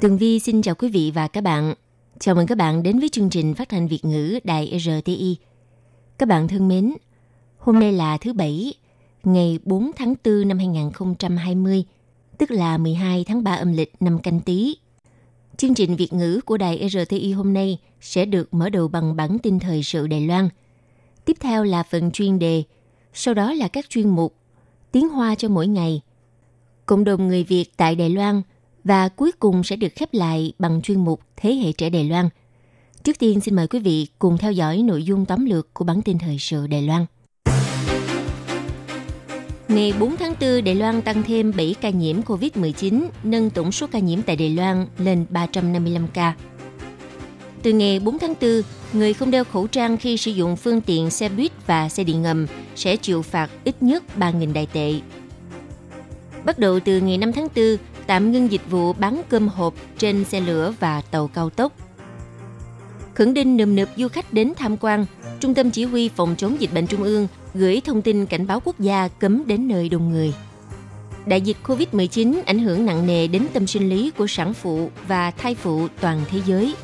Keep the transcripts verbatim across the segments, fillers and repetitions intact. Tường Vi xin chào quý vị và các bạn. Chào mừng các bạn đến với chương trình phát thanh Việt ngữ Đài rờ tê i. Các bạn thân mến, hôm nay là thứ Bảy, ngày bốn tháng tư năm hai nghìn không trăm hai mươi, tức là mười hai tháng ba âm lịch năm Canh Tý. Chương trình Việt ngữ của Đài rờ tê i hôm nay sẽ được mở đầu bằng bản tin thời sự Đài Loan. Tiếp theo là phần chuyên đề, sau đó là các chuyên mục Tiếng Hoa cho mỗi ngày, cộng đồng người Việt tại Đài Loan, và cuối cùng sẽ được khép lại bằng chuyên mục Thế hệ trẻ Đài Loan. Trước tiên xin mời quý vị cùng theo dõi nội dung tóm lược của bản tin thời sự Đài Loan. Ngày bốn tháng tư, Đài Loan tăng thêm bảy ca nhiễm covid mười chín, nâng tổng số ca nhiễm tại Đài Loan lên ba trăm năm mươi lăm ca. Từ ngày bốn tháng tư, người không đeo khẩu trang khi sử dụng phương tiện xe buýt và xe điện ngầm sẽ chịu phạt ít nhất ba nghìn Đài tệ. Bắt đầu từ ngày năm tháng tư, tạm ngưng dịch vụ bán cơm hộp trên xe lửa và tàu cao tốc. Khẩn đinh nườm nượp du khách đến tham quan, Trung tâm Chỉ huy Phòng chống dịch bệnh Trung ương gửi thông tin cảnh báo quốc gia cấm đến nơi đông người. Đại dịch covid mười chín ảnh hưởng nặng nề đến tâm sinh lý của sản phụ và thai phụ toàn thế giới.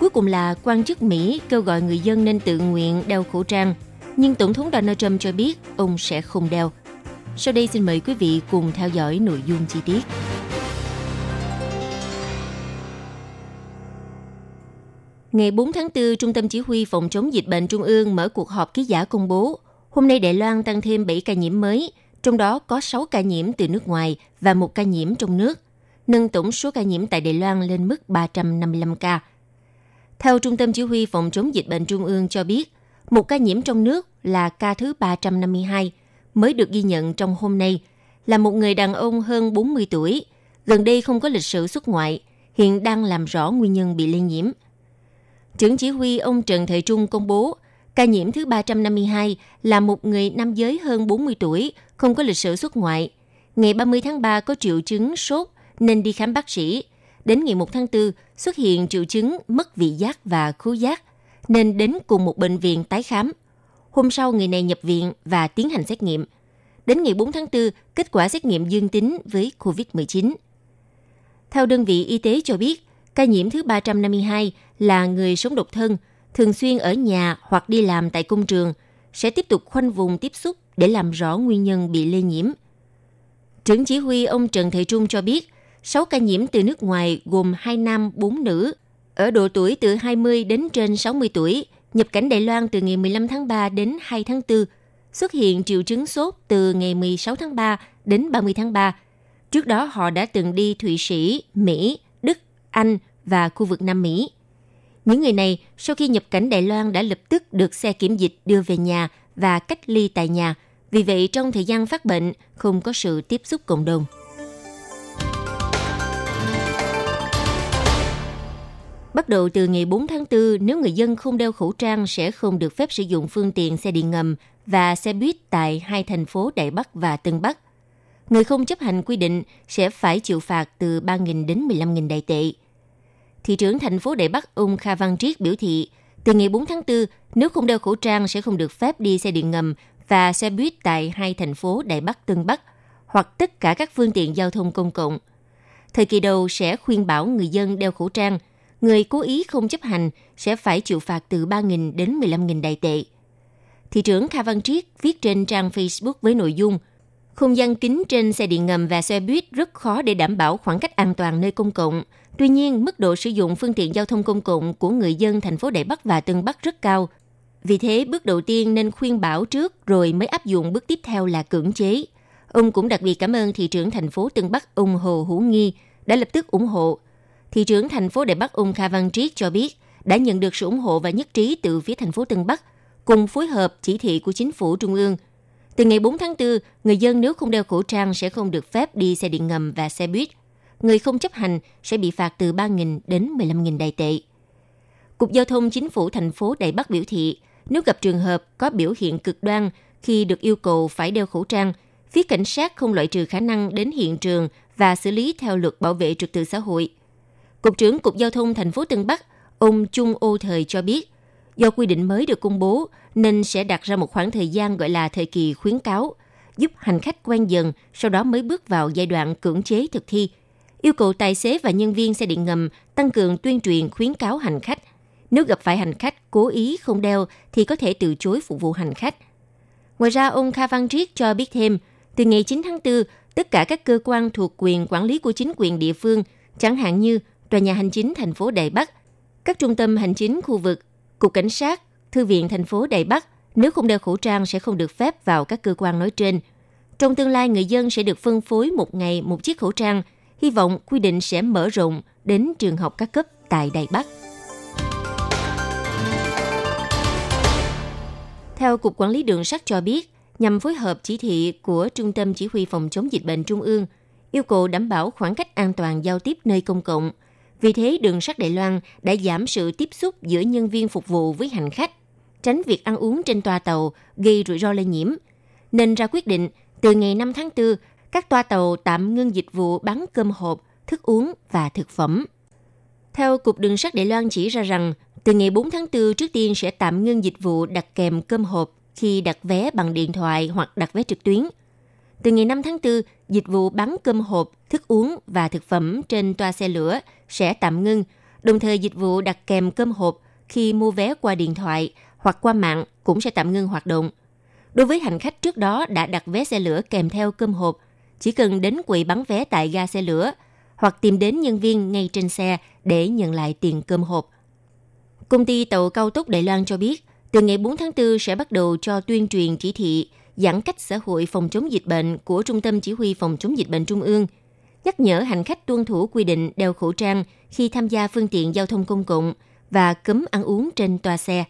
Cuối cùng là quan chức Mỹ kêu gọi người dân nên tự nguyện đeo khẩu trang, nhưng Tổng thống Donald Trump cho biết ông sẽ không đeo. Sau đây xin mời quý vị cùng theo dõi nội dung chi tiết. Ngày bốn tháng tư, Trung tâm Chỉ huy Phòng chống dịch bệnh Trung ương mở cuộc họp ký giả công bố. Hôm nay Đài Loan tăng thêm bảy ca nhiễm mới, trong đó có sáu ca nhiễm từ nước ngoài và một ca nhiễm trong nước, nâng tổng số ca nhiễm tại Đài Loan lên mức ba trăm năm mươi lăm ca. Theo Trung tâm Chỉ huy Phòng chống dịch bệnh Trung ương cho biết, một ca nhiễm trong nước là ca thứ ba trăm năm mươi hai, mới được ghi nhận trong hôm nay, là một người đàn ông hơn bốn mươi tuổi, gần đây không có lịch sử xuất ngoại, hiện đang làm rõ nguyên nhân bị lây nhiễm. Trưởng chỉ huy ông Trần Thời Trung công bố, ca nhiễm thứ ba trăm năm mươi hai là một người nam giới hơn bốn mươi tuổi, không có lịch sử xuất ngoại. Ngày ba mươi tháng ba có triệu chứng sốt nên đi khám bác sĩ. Đến ngày một tháng tư xuất hiện triệu chứng mất vị giác và khứu giác nên đến cùng một bệnh viện tái khám. Hôm sau, người này nhập viện và tiến hành xét nghiệm. Đến ngày bốn tháng tư, kết quả xét nghiệm dương tính với covid mười chín. Theo đơn vị y tế cho biết, ca nhiễm thứ ba trăm năm mươi hai là người sống độc thân, thường xuyên ở nhà hoặc đi làm tại công trường, sẽ tiếp tục khoanh vùng tiếp xúc để làm rõ nguyên nhân bị lây nhiễm. Trưởng chỉ huy ông Trần Thế Trung cho biết, sáu ca nhiễm từ nước ngoài gồm hai nam, bốn nữ, ở độ tuổi từ hai mươi đến trên sáu mươi tuổi, nhập cảnh Đài Loan từ ngày mười lăm tháng ba đến hai tháng tư, xuất hiện triệu chứng sốt từ ngày mười sáu tháng ba đến ba mươi tháng ba. Trước đó họ đã từng đi Thụy Sĩ, Mỹ, Đức, Anh và khu vực Nam Mỹ. Những người này sau khi nhập cảnh Đài Loan đã lập tức được xe kiểm dịch đưa về nhà và cách ly tại nhà. Vì vậy trong thời gian phát bệnh không có sự tiếp xúc cộng đồng. Bắt đầu từ ngày bốn tháng tư, nếu người dân không đeo khẩu trang sẽ không được phép sử dụng phương tiện xe điện ngầm và xe buýt tại hai thành phố Đài Bắc và Tân Bắc. Người không chấp hành quy định sẽ phải chịu phạt từ ba nghìn đến mười lăm nghìn Đài tệ. Thị trưởng thành phố Đài Bắc ông Kha Văn Triết biểu thị, từ ngày bốn tháng tư, nếu không đeo khẩu trang sẽ không được phép đi xe điện ngầm và xe buýt tại hai thành phố Đài Bắc, Tân Bắc hoặc tất cả các phương tiện giao thông công cộng. Thời kỳ đầu sẽ khuyên bảo người dân đeo khẩu trang. Người cố ý không chấp hành sẽ phải chịu phạt từ ba nghìn đến mười lăm nghìn Đài tệ. Thị trưởng Kha Văn Triết viết trên trang Facebook với nội dung không gian kín trên xe điện ngầm và xe buýt rất khó để đảm bảo khoảng cách an toàn nơi công cộng. Tuy nhiên, mức độ sử dụng phương tiện giao thông công cộng của người dân thành phố Đài Bắc và Tân Bắc rất cao. Vì thế, bước đầu tiên nên khuyên bảo trước rồi mới áp dụng bước tiếp theo là cưỡng chế. Ông cũng đặc biệt cảm ơn thị trưởng thành phố Tân Bắc ông Hồ Hữu Nghi đã lập tức ủng hộ. Thị trưởng thành phố Đài Bắc ông Kha Văn Triết cho biết đã nhận được sự ủng hộ và nhất trí từ phía thành phố Tân Bắc cùng phối hợp chỉ thị của chính phủ trung ương. Từ ngày bốn tháng tư, người dân nếu không đeo khẩu trang sẽ không được phép đi xe điện ngầm và xe buýt. người không chấp hành sẽ bị phạt từ ba nghìn đến mười lăm nghìn Đài tệ. Cục Giao thông Chính phủ thành phố Đài Bắc biểu thị, nếu gặp trường hợp có biểu hiện cực đoan khi được yêu cầu phải đeo khẩu trang, phía cảnh sát không loại trừ khả năng đến hiện trường và xử lý theo luật bảo vệ trật tự xã hội. Cục trưởng Cục Giao thông thành phố Tân Bắc, ông Trung Ô Thời cho biết, do quy định mới được công bố nên sẽ đặt ra một khoảng thời gian gọi là thời kỳ khuyến cáo, giúp hành khách quen dần, sau đó mới bước vào giai đoạn cưỡng chế thực thi. Yêu cầu tài xế và nhân viên xe điện ngầm tăng cường tuyên truyền khuyến cáo hành khách. Nếu gặp phải hành khách cố ý không đeo thì có thể từ chối phục vụ hành khách. Ngoài ra, ông Kha Văn Triết cho biết thêm, từ ngày chín tháng tư, tất cả các cơ quan thuộc quyền quản lý của chính quyền địa phương, chẳng hạn như Tòa nhà Hành chính thành phố Đài Bắc, các trung tâm hành chính khu vực, Cục Cảnh sát, Thư viện thành phố Đài Bắc, nếu không đeo khẩu trang sẽ không được phép vào các cơ quan nói trên. Trong tương lai, người dân sẽ được phân phối một ngày một chiếc khẩu trang. Hy vọng quy định sẽ mở rộng đến trường học các cấp tại Đài Bắc. Theo Cục Quản lý Đường sắt cho biết, nhằm phối hợp chỉ thị của Trung tâm Chỉ huy Phòng chống dịch bệnh Trung ương, yêu cầu đảm bảo khoảng cách an toàn giao tiếp nơi công cộng. Vì thế, đường sắt Đài Loan đã giảm sự tiếp xúc giữa nhân viên phục vụ với hành khách, tránh việc ăn uống trên toa tàu gây rủi ro lây nhiễm. Nên ra quyết định, từ ngày năm tháng tư, các toa tàu tạm ngưng dịch vụ bán cơm hộp, thức uống và thực phẩm. Theo Cục Đường sắt Đài Loan chỉ ra rằng, từ ngày bốn tháng tư trước tiên sẽ tạm ngưng dịch vụ đặt kèm cơm hộp khi đặt vé bằng điện thoại hoặc đặt vé trực tuyến. Từ ngày năm tháng tư, dịch vụ bán cơm hộp, thức uống và thực phẩm trên toa xe lửa sẽ tạm ngưng, đồng thời dịch vụ đặt kèm cơm hộp khi mua vé qua điện thoại hoặc qua mạng cũng sẽ tạm ngưng hoạt động. Đối với hành khách trước đó đã đặt vé xe lửa kèm theo cơm hộp, chỉ cần đến quầy bán vé tại ga xe lửa hoặc tìm đến nhân viên ngay trên xe để nhận lại tiền cơm hộp. Công ty tàu cao tốc Đài Loan cho biết, từ ngày bốn tháng tư sẽ bắt đầu cho tuyên truyền chỉ thị giãn cách xã hội phòng chống dịch bệnh của Trung tâm Chỉ huy Phòng chống dịch bệnh Trung ương, nhắc nhở hành khách tuân thủ quy định đeo khẩu trang khi tham gia phương tiện giao thông công cộng và cấm ăn uống trên toa xe.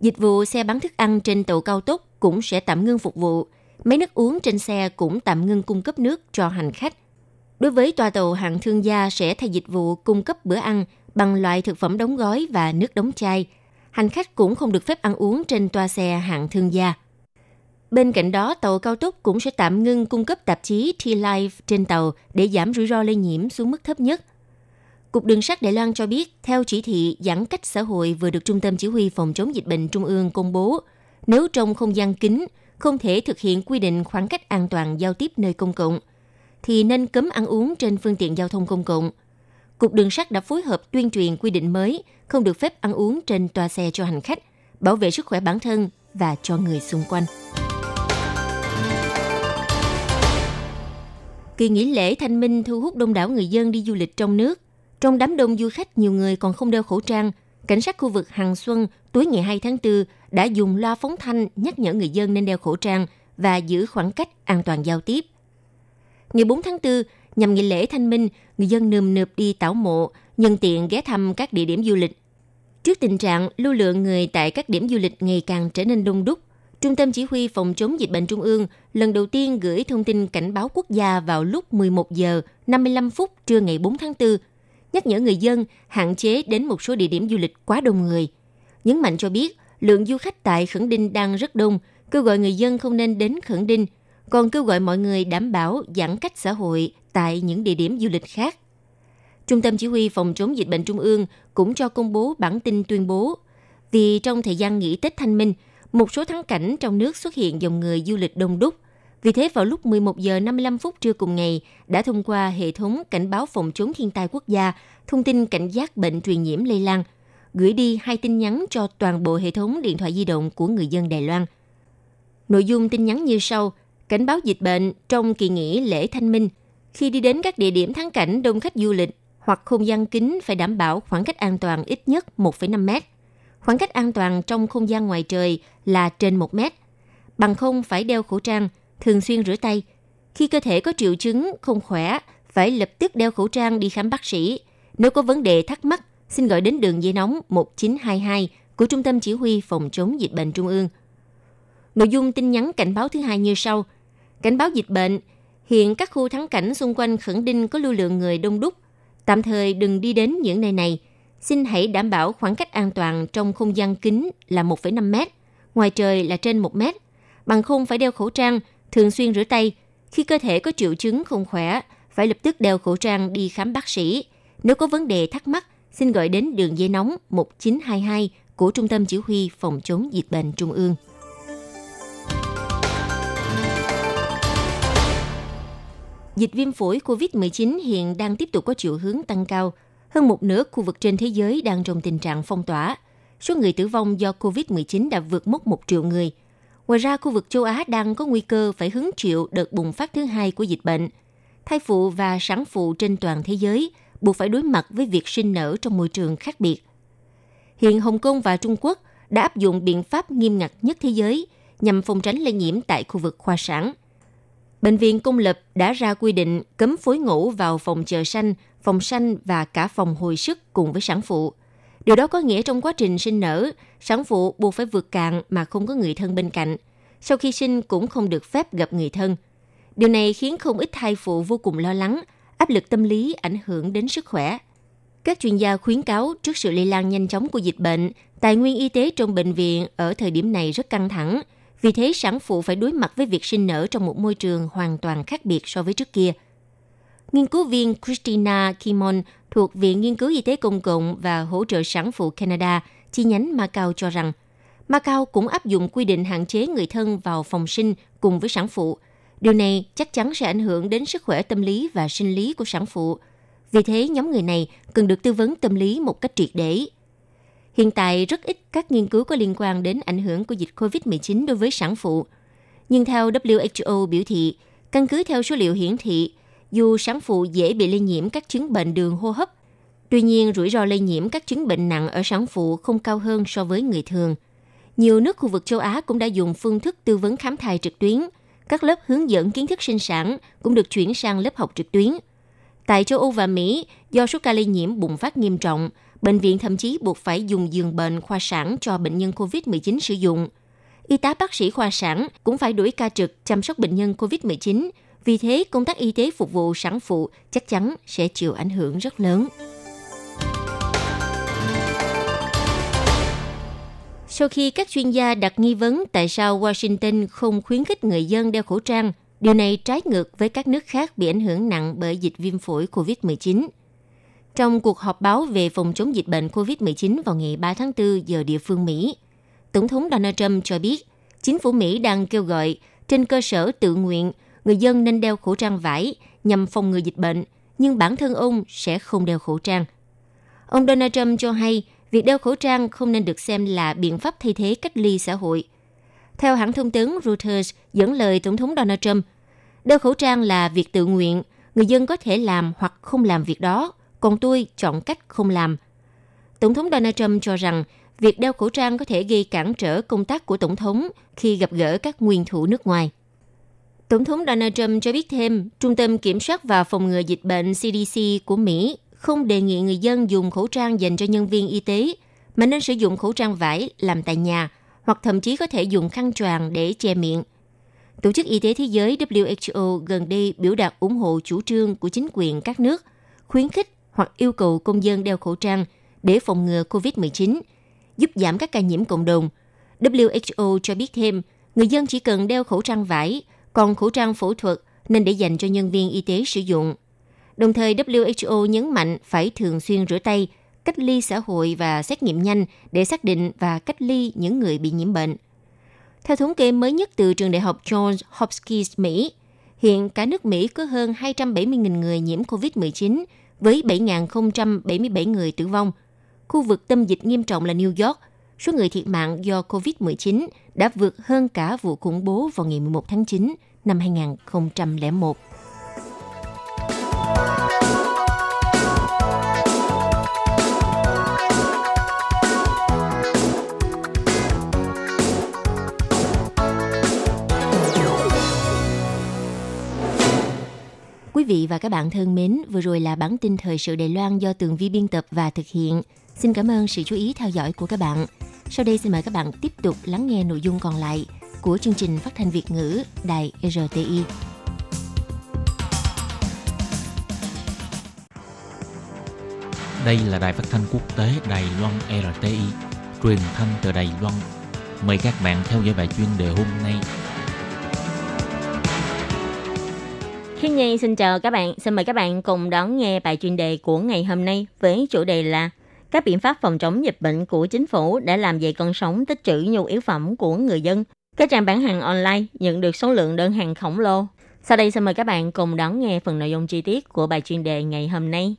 Dịch vụ xe bán thức ăn trên tàu cao tốc cũng sẽ tạm ngưng phục vụ, máy nước uống trên xe cũng tạm ngưng cung cấp nước cho hành khách. Đối với toa tàu hạng thương gia sẽ thay dịch vụ cung cấp bữa ăn bằng loại thực phẩm đóng gói và nước đóng chai. Hành khách cũng không được phép ăn uống trên toa xe hạng thương gia. Bên cạnh đó, tàu cao tốc cũng sẽ tạm ngưng cung cấp tạp chí T-Life trên tàu để giảm rủi ro lây nhiễm xuống mức thấp nhất. Cục Đường sắt Đài Loan cho biết, theo chỉ thị giãn cách xã hội vừa được Trung tâm Chỉ huy Phòng chống dịch bệnh Trung ương công bố, nếu trong không gian kín không thể thực hiện quy định khoảng cách an toàn giao tiếp nơi công cộng, thì nên cấm ăn uống trên phương tiện giao thông công cộng. Cục Đường sắt đã phối hợp tuyên truyền quy định mới, không được phép ăn uống trên toa xe cho hành khách, bảo vệ sức khỏe bản thân và cho người xung quanh. Kỳ nghỉ lễ Thanh Minh thu hút đông đảo người dân đi du lịch trong nước. Trong đám đông du khách, nhiều người còn không đeo khẩu trang. Cảnh sát khu vực Hằng Xuân tối ngày hai tháng tư đã dùng loa phóng thanh nhắc nhở người dân nên đeo khẩu trang và giữ khoảng cách an toàn giao tiếp. Ngày bốn tháng tư, nhằm nghỉ lễ Thanh Minh, người dân nườm nượp đi tảo mộ, nhân tiện ghé thăm các địa điểm du lịch. Trước tình trạng lưu lượng người tại các điểm du lịch ngày càng trở nên đông đúc, Trung tâm Chỉ huy Phòng chống dịch bệnh Trung ương lần đầu tiên gửi thông tin cảnh báo quốc gia vào lúc mười một giờ năm mươi lăm phút trưa ngày bốn tháng tư, nhắc nhở người dân hạn chế đến một số địa điểm du lịch quá đông người. Nhấn mạnh cho biết, lượng du khách tại Khẩn Đinh đang rất đông, kêu gọi người dân không nên đến Khẩn Đinh, còn kêu gọi mọi người đảm bảo giãn cách xã hội tại những địa điểm du lịch khác. Trung tâm Chỉ huy Phòng chống dịch bệnh Trung ương cũng cho công bố bản tin tuyên bố, vì trong thời gian nghỉ Tết Thanh Minh, một số thắng cảnh trong nước xuất hiện dòng người du lịch đông đúc. Vì thế, vào lúc mười một giờ năm mươi lăm phút trưa cùng ngày, đã thông qua hệ thống cảnh báo phòng chống thiên tai quốc gia, thông tin cảnh giác bệnh truyền nhiễm lây lan, gửi đi hai tin nhắn cho toàn bộ hệ thống điện thoại di động của người dân Đài Loan. Nội dung tin nhắn như sau: cảnh báo dịch bệnh trong kỳ nghỉ lễ Thanh Minh. Khi đi đến các địa điểm thắng cảnh đông khách du lịch hoặc không gian kín phải đảm bảo khoảng cách an toàn ít nhất một phẩy năm mét. Khoảng cách an toàn trong không gian ngoài trời là trên một mét. Bằng không phải đeo khẩu trang, thường xuyên rửa tay. Khi cơ thể có triệu chứng không khỏe, phải lập tức đeo khẩu trang đi khám bác sĩ. Nếu có vấn đề thắc mắc, xin gọi đến đường dây nóng một chín hai hai của Trung tâm Chỉ huy Phòng chống dịch bệnh Trung ương. Nội dung tin nhắn cảnh báo thứ hai như sau: cảnh báo dịch bệnh, Hiện các khu thắng cảnh xung quanh khẩn đinh có lưu lượng người đông đúc. Tạm thời đừng đi đến những nơi này. Xin hãy đảm bảo khoảng cách an toàn trong không gian kín là một phẩy năm mét, ngoài trời là trên một mét. Bằng không phải đeo khẩu trang, thường xuyên rửa tay. Khi cơ thể có triệu chứng không khỏe, phải lập tức đeo khẩu trang đi khám bác sĩ. Nếu có vấn đề thắc mắc, xin gọi đến đường dây nóng một chín hai hai của Trung tâm Chỉ huy Phòng chống dịch bệnh Trung ương. Dịch viêm phổi covid mười chín hiện đang tiếp tục có chiều hướng tăng cao. Hơn một nửa khu vực trên thế giới đang trong tình trạng phong tỏa. Số người tử vong do covid mười chín đã vượt mốc một triệu người. Ngoài ra, khu vực châu Á đang có nguy cơ phải hứng chịu đợt bùng phát thứ hai của dịch bệnh. Thai phụ và sản phụ trên toàn thế giới buộc phải đối mặt với việc sinh nở trong môi trường khác biệt. Hiện Hồng Kông và Trung Quốc đã áp dụng biện pháp nghiêm ngặt nhất thế giới nhằm phòng tránh lây nhiễm tại khu vực khoa sản. Bệnh viện công lập đã ra quy định cấm phối ngủ vào phòng chờ sanh, phòng sanh và cả phòng hồi sức cùng với sản phụ. Điều đó có nghĩa trong quá trình sinh nở, sản phụ buộc phải vượt cạn mà không có người thân bên cạnh. Sau khi sinh cũng không được phép gặp người thân. Điều này khiến không ít thai phụ vô cùng lo lắng, áp lực tâm lý ảnh hưởng đến sức khỏe. Các chuyên gia khuyến cáo trước sự lây lan nhanh chóng của dịch bệnh, tài nguyên y tế trong bệnh viện ở thời điểm này rất căng thẳng. Vì thế, sản phụ phải đối mặt với việc sinh nở trong một môi trường hoàn toàn khác biệt so với trước kia. Nghiên cứu viên Christina Kimon thuộc Viện Nghiên cứu Y tế Công cộng và Hỗ trợ Sản phụ Canada, chi nhánh Macau cho rằng, Macau cũng áp dụng quy định hạn chế người thân vào phòng sinh cùng với sản phụ. Điều này chắc chắn sẽ ảnh hưởng đến sức khỏe tâm lý và sinh lý của sản phụ. Vì thế, nhóm người này cần được tư vấn tâm lý một cách triệt để. Hiện tại, rất ít các nghiên cứu có liên quan đến ảnh hưởng của dịch covid mười chín đối với sản phụ. Nhưng theo W H O biểu thị, căn cứ theo số liệu hiển thị, dù sản phụ dễ bị lây nhiễm các chứng bệnh đường hô hấp, tuy nhiên rủi ro lây nhiễm các chứng bệnh nặng ở sản phụ không cao hơn so với người thường. Nhiều nước khu vực châu Á cũng đã dùng phương thức tư vấn khám thai trực tuyến. Các lớp hướng dẫn kiến thức sinh sản cũng được chuyển sang lớp học trực tuyến. Tại châu Âu và Mỹ, do số ca lây nhiễm bùng phát nghiêm trọng, bệnh viện thậm chí buộc phải dùng giường bệnh khoa sản cho bệnh nhân covid mười chín sử dụng. Y tá bác sĩ khoa sản cũng phải đuổi ca trực chăm sóc bệnh nhân covid mười chín. Vì thế, công tác y tế phục vụ sản phụ chắc chắn sẽ chịu ảnh hưởng rất lớn. Sau khi các chuyên gia đặt nghi vấn tại sao Washington không khuyến khích người dân đeo khẩu trang, điều này trái ngược với các nước khác bị ảnh hưởng nặng bởi dịch viêm phổi covid mười chín. Trong cuộc họp báo về phòng chống dịch bệnh covid mười chín vào ngày ba tháng tư giờ địa phương Mỹ, Tổng thống Donald Trump cho biết chính phủ Mỹ đang kêu gọi trên cơ sở tự nguyện người dân nên đeo khẩu trang vải nhằm phòng ngừa dịch bệnh, nhưng bản thân ông sẽ không đeo khẩu trang. Ông Donald Trump cho hay việc đeo khẩu trang không nên được xem là biện pháp thay thế cách ly xã hội. Theo hãng thông tấn Reuters dẫn lời Tổng thống Donald Trump, đeo khẩu trang là việc tự nguyện, người dân có thể làm hoặc không làm việc đó. Còn tôi chọn cách không làm. Tổng thống Donald Trump cho rằng việc đeo khẩu trang có thể gây cản trở công tác của Tổng thống khi gặp gỡ các nguyên thủ nước ngoài. Tổng thống Donald Trump cho biết thêm, Trung tâm Kiểm soát và Phòng ngừa Dịch bệnh C D C của Mỹ không đề nghị người dân dùng khẩu trang dành cho nhân viên y tế, mà nên sử dụng khẩu trang vải làm tại nhà hoặc thậm chí có thể dùng khăn choàng để che miệng. Tổ chức Y tế Thế giới W H O gần đây biểu đạt ủng hộ chủ trương của chính quyền các nước, khuyến khích hoặc yêu cầu công dân đeo khẩu trang để phòng ngừa covid mười chín, giúp giảm các ca nhiễm cộng đồng. W H O cho biết thêm, người dân chỉ cần đeo khẩu trang vải, còn khẩu trang phẫu thuật nên để dành cho nhân viên y tế sử dụng. Đồng thời, W H O nhấn mạnh phải thường xuyên rửa tay, cách ly xã hội và xét nghiệm nhanh để xác định và cách ly những người bị nhiễm bệnh. Theo thống kê mới nhất từ trường đại học Johns Hopkins, Mỹ, hiện cả nước Mỹ có hơn hai trăm bảy mươi nghìn người nhiễm covid mười chín, với bảy nghìn không trăm bảy mươi bảy người tử vong. Khu vực tâm dịch nghiêm trọng là New York, số người thiệt mạng do covid mười chín đã vượt hơn cả vụ khủng bố vào ngày mười một tháng chín năm hai nghìn không trăm lẻ một. Quý vị và các bạn thân mến, vừa rồi là bản tin thời sự Đài Loan do Tường Vi biên tập và thực hiện. Xin cảm ơn sự chú ý theo dõi của các bạn. Sau đây xin mời các bạn tiếp tục lắng nghe nội dung còn lại của chương trình phát thanh Việt ngữ Đài R T I. Đây là đài phát thanh quốc tế Đài Loan rờ tê i, truyền thanh từ Đài Loan. Mời các bạn theo dõi bài chuyên đề hôm nay. Khi Nhi xin chào các bạn, xin mời các bạn cùng đón nghe bài chuyên đề của ngày hôm nay với chủ đề là các biện pháp phòng chống dịch bệnh của chính phủ đã làm dậy cơn sóng tích trữ nhu yếu phẩm của người dân. Các trang bán hàng online nhận được số lượng đơn hàng khổng lồ. Sau đây xin mời các bạn cùng đón nghe phần nội dung chi tiết của bài chuyên đề ngày hôm nay.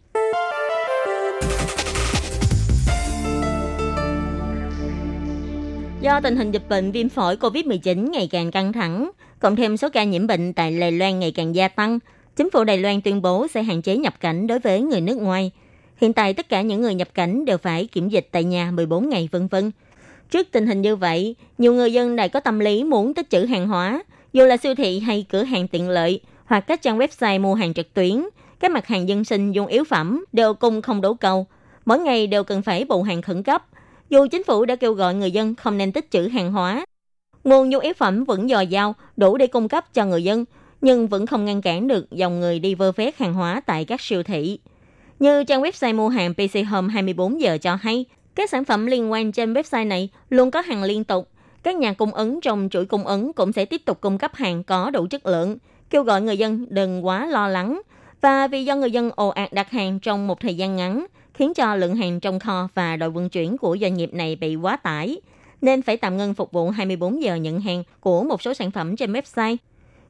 Do tình hình dịch bệnh viêm phổi covid mười chín ngày càng căng thẳng, cộng thêm số ca nhiễm bệnh tại Đài Loan ngày càng gia tăng, chính phủ Đài Loan tuyên bố sẽ hạn chế nhập cảnh đối với người nước ngoài. Hiện tại tất cả những người nhập cảnh đều phải kiểm dịch tại nhà mười bốn ngày vân vân. Trước tình hình như vậy, nhiều người dân đã có tâm lý muốn tích trữ hàng hóa, dù là siêu thị hay cửa hàng tiện lợi hoặc các trang website mua hàng trực tuyến, các mặt hàng dân sinh nhu yếu phẩm đều cung không đủ cầu, mỗi ngày đều cần phải bộ hàng khẩn cấp. Dù chính phủ đã kêu gọi người dân không nên tích trữ hàng hóa, nguồn nhu yếu phẩm vẫn dồi dào đủ để cung cấp cho người dân, nhưng vẫn không ngăn cản được dòng người đi vơ vét hàng hóa tại các siêu thị. Như trang website mua hàng pê xê Home hai mươi bốn giờ cho hay, các sản phẩm liên quan trên website này luôn có hàng liên tục. Các nhà cung ứng trong chuỗi cung ứng cũng sẽ tiếp tục cung cấp hàng có đủ chất lượng, kêu gọi người dân đừng quá lo lắng. Và vì do người dân ồ ạt đặt hàng trong một thời gian ngắn, khiến cho lượng hàng trong kho và đội vận chuyển của doanh nghiệp này bị quá tải, nên phải tạm ngưng phục vụ hai mươi bốn giờ nhận hàng của một số sản phẩm trên website.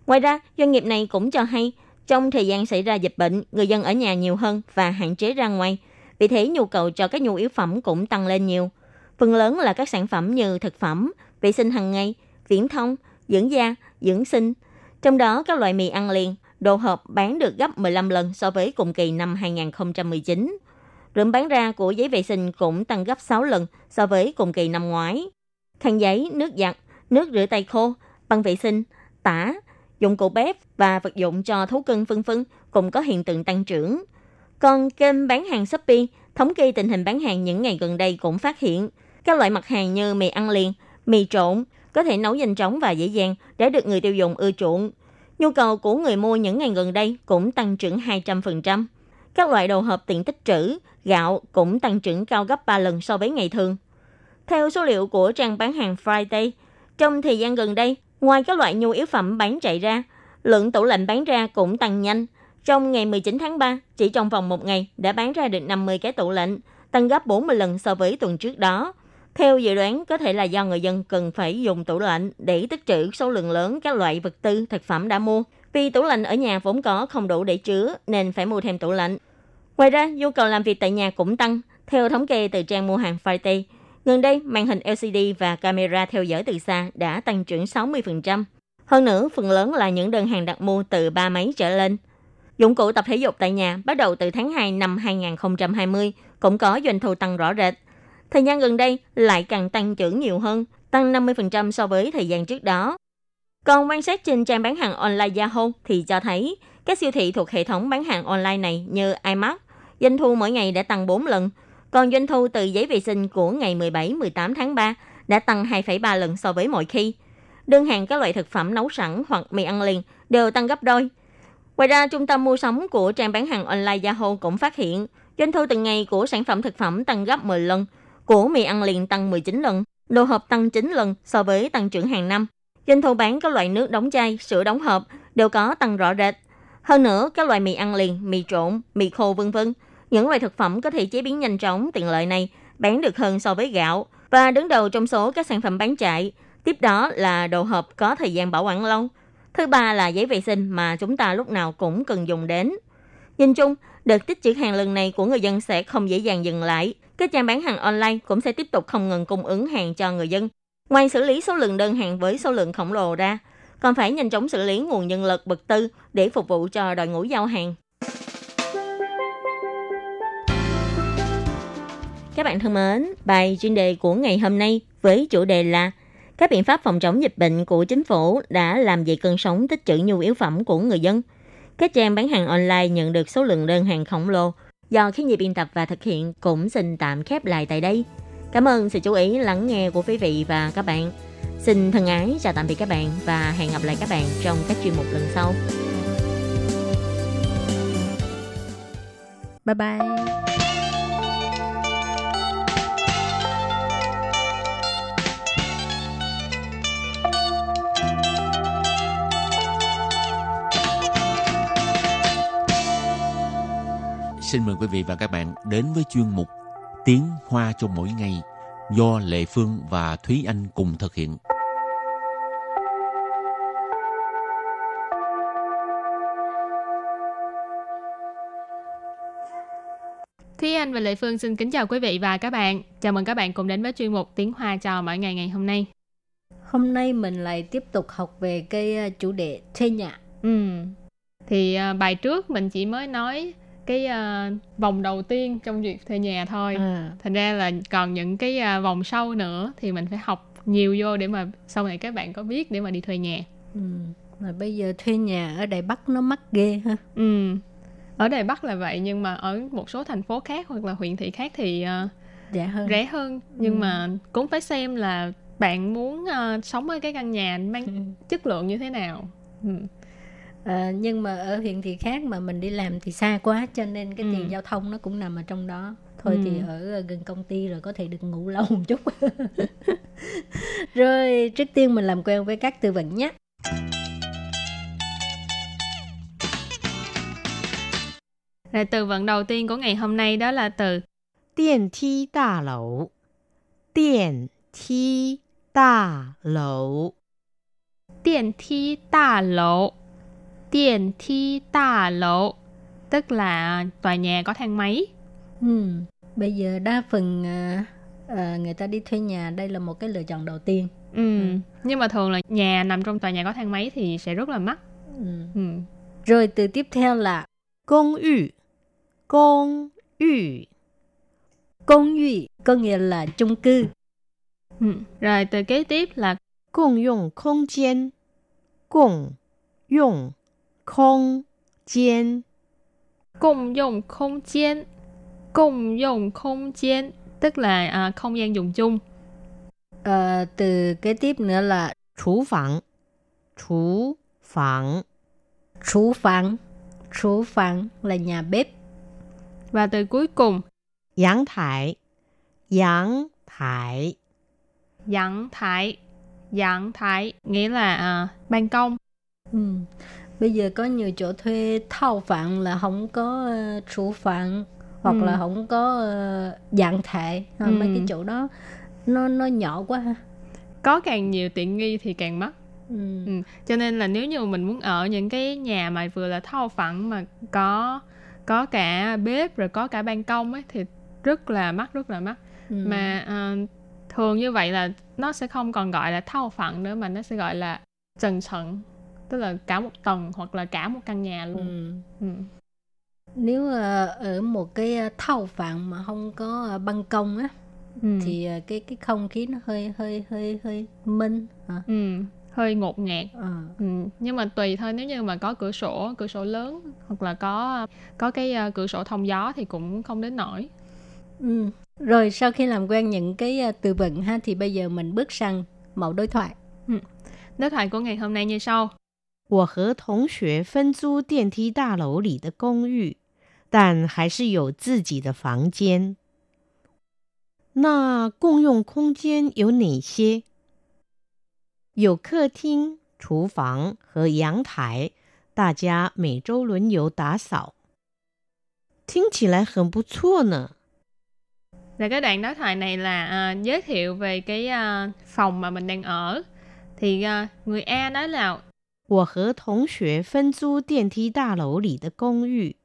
Ngoài ra, doanh nghiệp này cũng cho hay, trong thời gian xảy ra dịch bệnh, người dân ở nhà nhiều hơn và hạn chế ra ngoài. Vì thế, nhu cầu cho các nhu yếu phẩm cũng tăng lên nhiều. Phần lớn là các sản phẩm như thực phẩm, vệ sinh hàng ngày, viễn thông, dưỡng da, dưỡng sinh. Trong đó, các loại mì ăn liền, đồ hộp bán được gấp mười lăm lần so với cùng kỳ năm hai không một chín. Lượng bán ra của giấy vệ sinh cũng tăng gấp sáu lần so với cùng kỳ năm ngoái. Khăn giấy, nước giặt, nước rửa tay khô, băng vệ sinh, tã, dụng cụ bếp và vật dụng cho thú cưng vân vân cũng có hiện tượng tăng trưởng. Còn kênh bán hàng Shopee thống kê tình hình bán hàng những ngày gần đây cũng phát hiện các loại mặt hàng như mì ăn liền, mì trộn có thể nấu nhanh chóng và dễ dàng đã được người tiêu dùng ưa chuộng. Nhu cầu của người mua những ngày gần đây cũng tăng trưởng hai trăm phần trăm. Các loại đồ hộp tiện tích trữ, gạo cũng tăng trưởng cao gấp ba lần so với ngày thường. Theo số liệu của trang bán hàng Friday, trong thời gian gần đây, ngoài các loại nhu yếu phẩm bán chạy ra, lượng tủ lạnh bán ra cũng tăng nhanh. Trong ngày mười chín tháng ba, chỉ trong vòng một ngày đã bán ra được năm mươi cái tủ lạnh, tăng gấp bốn mươi lần so với tuần trước đó. Theo dự đoán, có thể là do người dân cần phải dùng tủ lạnh để tích trữ số lượng lớn các loại vật tư, thực phẩm đã mua. Vì tủ lạnh ở nhà vốn có không đủ để chứa nên phải mua thêm tủ lạnh. Ngoài ra, nhu cầu làm việc tại nhà cũng tăng. Theo thống kê từ trang mua hàng Friday, gần đây màn hình lờ xê đê và camera theo dõi từ xa đã tăng trưởng sáu mươi phần trăm. Hơn nữa, phần lớn là những đơn hàng đặt mua từ ba máy trở lên. Dụng cụ tập thể dục tại nhà bắt đầu từ tháng hai năm hai không hai không cũng có doanh thu tăng rõ rệt. Thời gian gần đây lại càng tăng trưởng nhiều hơn, tăng năm mươi phần trăm so với thời gian trước đó. Còn quan sát trên trang bán hàng online Yahoo thì cho thấy các siêu thị thuộc hệ thống bán hàng online này như iMac, doanh thu mỗi ngày đã tăng bốn lần. Còn doanh thu từ giấy vệ sinh của ngày mười bảy mười tám tháng ba đã tăng hai phẩy ba lần so với mọi khi. Đơn hàng các loại thực phẩm nấu sẵn hoặc mì ăn liền đều tăng gấp đôi. Ngoài ra, trung tâm mua sắm của trang bán hàng online Yahoo cũng phát hiện doanh thu từng ngày của sản phẩm thực phẩm tăng gấp mười lần, của mì ăn liền tăng mười chín lần, đồ hộp tăng chín lần so với tăng trưởng hàng năm. Doanh thu bán các loại nước đóng chai, sữa đóng hộp đều có tăng rõ rệt. Hơn nữa, các loại mì ăn liền, mì trộn, mì khô vân vân, những loại thực phẩm có thể chế biến nhanh chóng tiện lợi này bán được hơn so với gạo và đứng đầu trong số các sản phẩm bán chạy. Tiếp đó là đồ hộp có thời gian bảo quản lâu. Thứ ba là giấy vệ sinh mà chúng ta lúc nào cũng cần dùng đến. Nhìn chung, đợt tích trữ hàng lần này của người dân sẽ không dễ dàng dừng lại. Các trang bán hàng online cũng sẽ tiếp tục không ngừng cung ứng hàng cho người dân. Ngoài xử lý số lượng đơn hàng với số lượng khổng lồ ra, còn phải nhanh chóng xử lý nguồn nhân lực vật tư để phục vụ cho đội ngũ giao hàng. Các bạn thân mến, bài chuyên đề của ngày hôm nay với chủ đề là các biện pháp phòng chống dịch bệnh của chính phủ đã làm dậy cơn sóng tích trữ nhu yếu phẩm của người dân. Các trang bán hàng online nhận được số lượng đơn hàng khổng lồ. Do Khiến Nhi biên tập và thực hiện cũng xin tạm khép lại tại đây. Cảm ơn sự chú ý lắng nghe của quý vị và các bạn. Xin thân ái chào tạm biệt các bạn và hẹn gặp lại các bạn trong các chuyên mục lần sau. Bye bye. xin mời quý vị và các bạn đến với chuyên mục Tiếng Hoa cho mỗi ngày do Lệ Phương và Thúy Anh cùng thực hiện. Thúy Anh và Lệ Phương xin kính chào quý vị và các bạn. Chào mừng các bạn cùng đến với chuyên mục Tiếng Hoa cho mỗi ngày ngày hôm nay. Hôm nay mình lại tiếp tục học về cái chủ đề thuê nhà. Ừ. Thì bài trước mình chỉ mới nói cái uh, vòng đầu tiên trong việc thuê nhà thôi. À. Thành ra là còn những cái uh, vòng sau nữa thì mình phải học nhiều vô để mà sau này các bạn có biết để mà đi thuê nhà. Ừ. Mà bây giờ thuê nhà ở Đài Bắc nó mắc ghê ha. Ừ. Ở Đài Bắc là vậy, nhưng mà ở một số thành phố khác hoặc là huyện thị khác thì uh, rẻ hơn. Rẻ hơn. Nhưng ừ. mà cũng phải xem là bạn muốn uh, sống ở cái căn nhà mang ừ. chất lượng như thế nào. Ừ. À, nhưng mà ở huyện thị khác mà mình đi làm thì xa quá, cho nên cái ừ. tiền giao thông nó cũng nằm ở trong đó. Thôi ừ. thì ở gần công ty rồi có thể được ngủ lâu một chút. Rồi trước tiên mình làm quen với các từ vựng nhé. Rồi từ vựng đầu tiên của ngày hôm nay đó là từ Điện thi đà lẩu. Điện thi đà lẩu. Điện thi đà lẩu. Điện thi đà lẩu tức là tòa nhà có thang máy. Ừ. Bây giờ đa phần uh, uh, người ta đi thuê nhà, đây là một cái lựa chọn đầu tiên. Ừ. Ừ. Nhưng mà thường là nhà nằm trong tòa nhà có thang máy thì sẽ rất là mắc. Ừ. Ừ. Rồi từ tiếp theo là công ủy. Công ủy. Công ủy có nghĩa là chung cư. Ừ. Rồi từ kế tiếp là công dụng không gian. Công dụng không gian. Công dụng không gian. Công dụng không gian tức là à, không gian dùng chung. À, từ kế tiếp nữa là chủ phòng. Chủ phòng. Chủ phòng. Chủ phòng là nhà bếp. Và từ cuối cùng giang thái. Giang thái. Giang thái. Giang thái nghĩa là à, ban công. Ừ. Bây giờ có nhiều chỗ thuê thao phạn là không có uh, chủ phạn hoặc ừ. là không có uh, dạng thệ. Ừ. Mấy cái chỗ đó nó nó nhỏ quá ha. Có càng nhiều tiện nghi thì càng mắc. Ừ. Ừ. Cho nên là nếu như mình muốn ở những cái nhà mà vừa là thao phạn mà có có cả bếp rồi có cả ban công ấy thì rất là mắc, rất là mắc. Ừ. Mà uh, thường như vậy là nó sẽ không còn gọi là thao phạn nữa mà nó sẽ gọi là trần sận. Tức là cả một tầng hoặc là cả một căn nhà luôn. Ừ. Ừ. Nếu uh, ở một cái thao phạn mà không có uh, ban công á, ừ. thì uh, cái cái không khí nó hơi hơi hơi hơi minh, hả? Ừ. Hơi ngột ngạt. À. Ừ. Nhưng mà tùy thôi, nếu như mà có cửa sổ, cửa sổ lớn hoặc là có có cái uh, cửa sổ thông gió thì cũng không đến nổi. Ừ. Rồi sau khi làm quen những cái uh, từ vựng ha, thì bây giờ mình bước sang mẫu đối thoại. Ừ. Đối thoại của ngày hôm nay như sau. 我和同学分租电梯大楼里的公寓，但还是有自己的房间。那共用空间有哪些？有客厅、厨房和阳台，大家每周轮流打扫。听起来很不错呢。 Là cái đoạn đối thoại này là uh, giới thiệu về cái uh, phòng mà mình đang ở. Thì uh, người A nói là 我和同学分租电梯大楼里的公寓，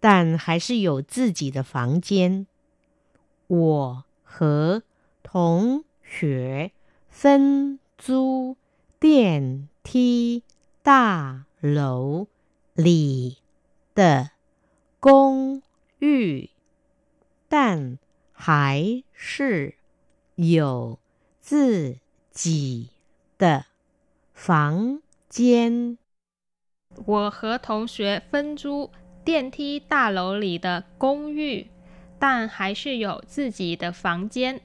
但还是有自己的房间。我和同学分租电梯大楼里的公寓，但还是有自己的房间。 我和同学分租电梯大楼里的公寓，但还是有自己的房间.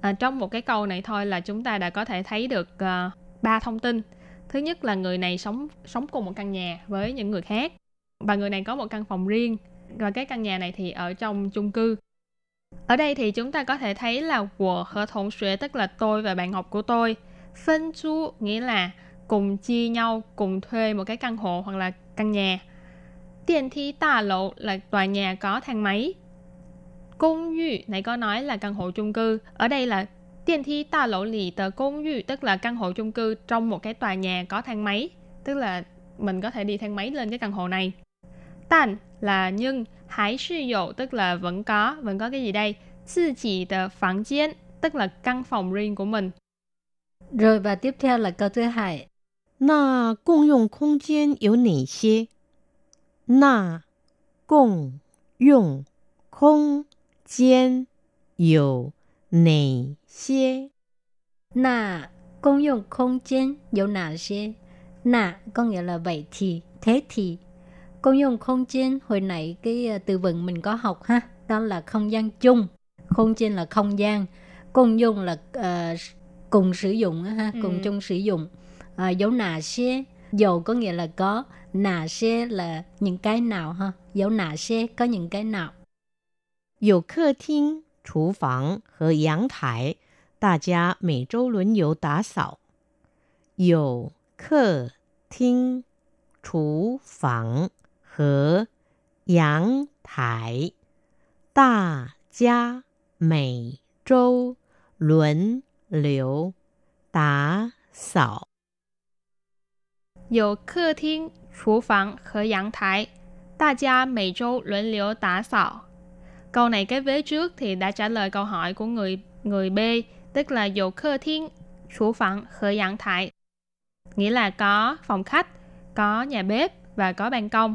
À, trong một cái câu này thôi là chúng ta đã có thể thấy được uh, ba thông tin. Thứ nhất là người này sống sống cùng một căn nhà với những người khác và người này có một căn phòng riêng, và cái căn nhà này thì ở trong chung cư. Ở đây thì chúng ta có thể thấy là 我和同学 tức là tôi và bạn học của tôi, 分租 nghĩa là cùng chia nhau, cùng thuê một cái căn hộ hoặc là căn nhà. Điện thi tà lộ là tòa nhà có thang máy. Công yu, nãy có nói là căn hộ chung cư. Ở đây là điện thi tà lộ lì tờ công yu, tức là căn hộ chung cư trong một cái tòa nhà có thang máy. Tức là mình có thể đi thang máy lên cái căn hộ này. Tàn là nhưng, hái sư dụ, tức là vẫn có, vẫn có cái gì đây? Sư chỉ tờ phản chiến, tức là căn phòng riêng của mình. Rồi và tiếp theo là câu thứ hai. Nà công dụng không gian yếu nỉ xế. Nà công dụng không gian yếu nỉ xế. Nà công dụng không gian yếu nỉ xế. Nà có nghĩa là vậy thì, thế thì. Công dụng không gian, hồi nãy cái từ vựng mình có học ha, đó là không gian chung. Không gian là không gian, công dụng là uh, cùng sử dụng ha, ừ. cùng chung sử dụng. Uh, dấu nà xe, dầu có nghĩa là có, nà xe là những cái nào ha, dấu nà xe có những cái nào. Có khách sạn, chủ phòng và giang thái, đại gia mỗi châu luân yếu đá sảo. Có khách sạn, chủ phòng và giang thái, đại gia mỗi châu luân liều đá sảo. Có khách sạn, chủ phòng và giang thái, đại gia mỗi châu luân liều đá sảo. Câu này cái vế trước thì đã trả lời câu hỏi của người người B, tức là có khách sạn, chủ phòng và giang thái. Nghĩa là có phòng khách, có nhà bếp và có ban công.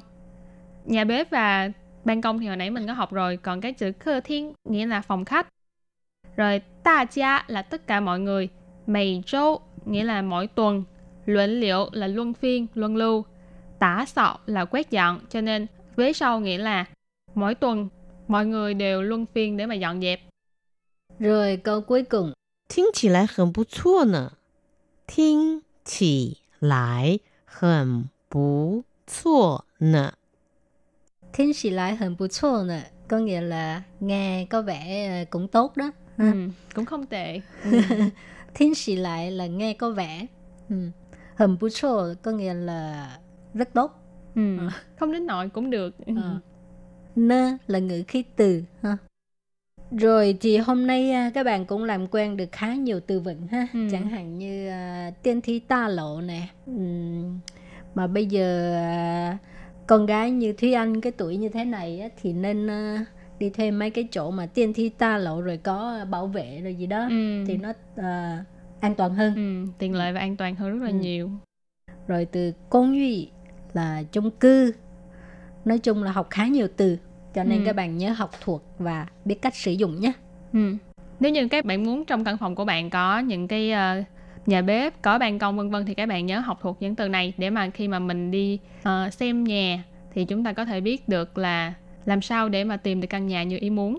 Nhà bếp và ban công thì hồi nãy mình có học rồi, còn cái chữ khách sạn nghĩa là phòng khách. Rồi ta gia là tất cả mọi người, mày châu nghĩa là mỗi tuần, luận liệu là luân phiên, luân lưu, tả sọ là quét dọn, cho nên vế sau nghĩa là mỗi tuần mọi người đều luân phiên để mà dọn dẹp. Rồi câu cuối cùng. Thính chỉ lại hẳn bù chua nè. Thính chỉ lại hẳn bù chua nè. Thính chỉ lại hẳn bù chua nè. Có nghĩa là nghe có vẻ cũng tốt đó. Ừ, cũng không tệ. Ừ. Thính sĩ lại là nghe có vẻ. Hầm bù chô có nghĩa là rất tốt. Ừ. Ừ. Không đến nỗi cũng được. Ừ. Nơ là ngữ khí từ. Ha. Rồi thì hôm nay các bạn cũng làm quen được khá nhiều từ vựng ha. Ừ. Chẳng hạn như uh, tiên thi ta lộ nè. Uhm. Mà bây giờ uh, con gái như Thúy Anh cái tuổi như thế này á, thì nên... Uh, đi thêm mấy cái chỗ mà tiên thi ta lộ rồi có bảo vệ rồi gì đó, ừ. thì nó uh, an toàn hơn. Ừ, tiện lợi và an toàn hơn rất là ừ. nhiều. Rồi từ công uy là chung cư. Nói chung là học khá nhiều từ, cho nên ừ. các bạn nhớ học thuộc và biết cách sử dụng nhé. Ừ. Nếu như các bạn muốn trong căn phòng của bạn có những cái uh, nhà bếp, có ban công vân vân thì các bạn nhớ học thuộc những từ này để mà khi mà mình đi uh, xem nhà thì chúng ta có thể biết được là làm sao để mà tìm được căn nhà như ý muốn.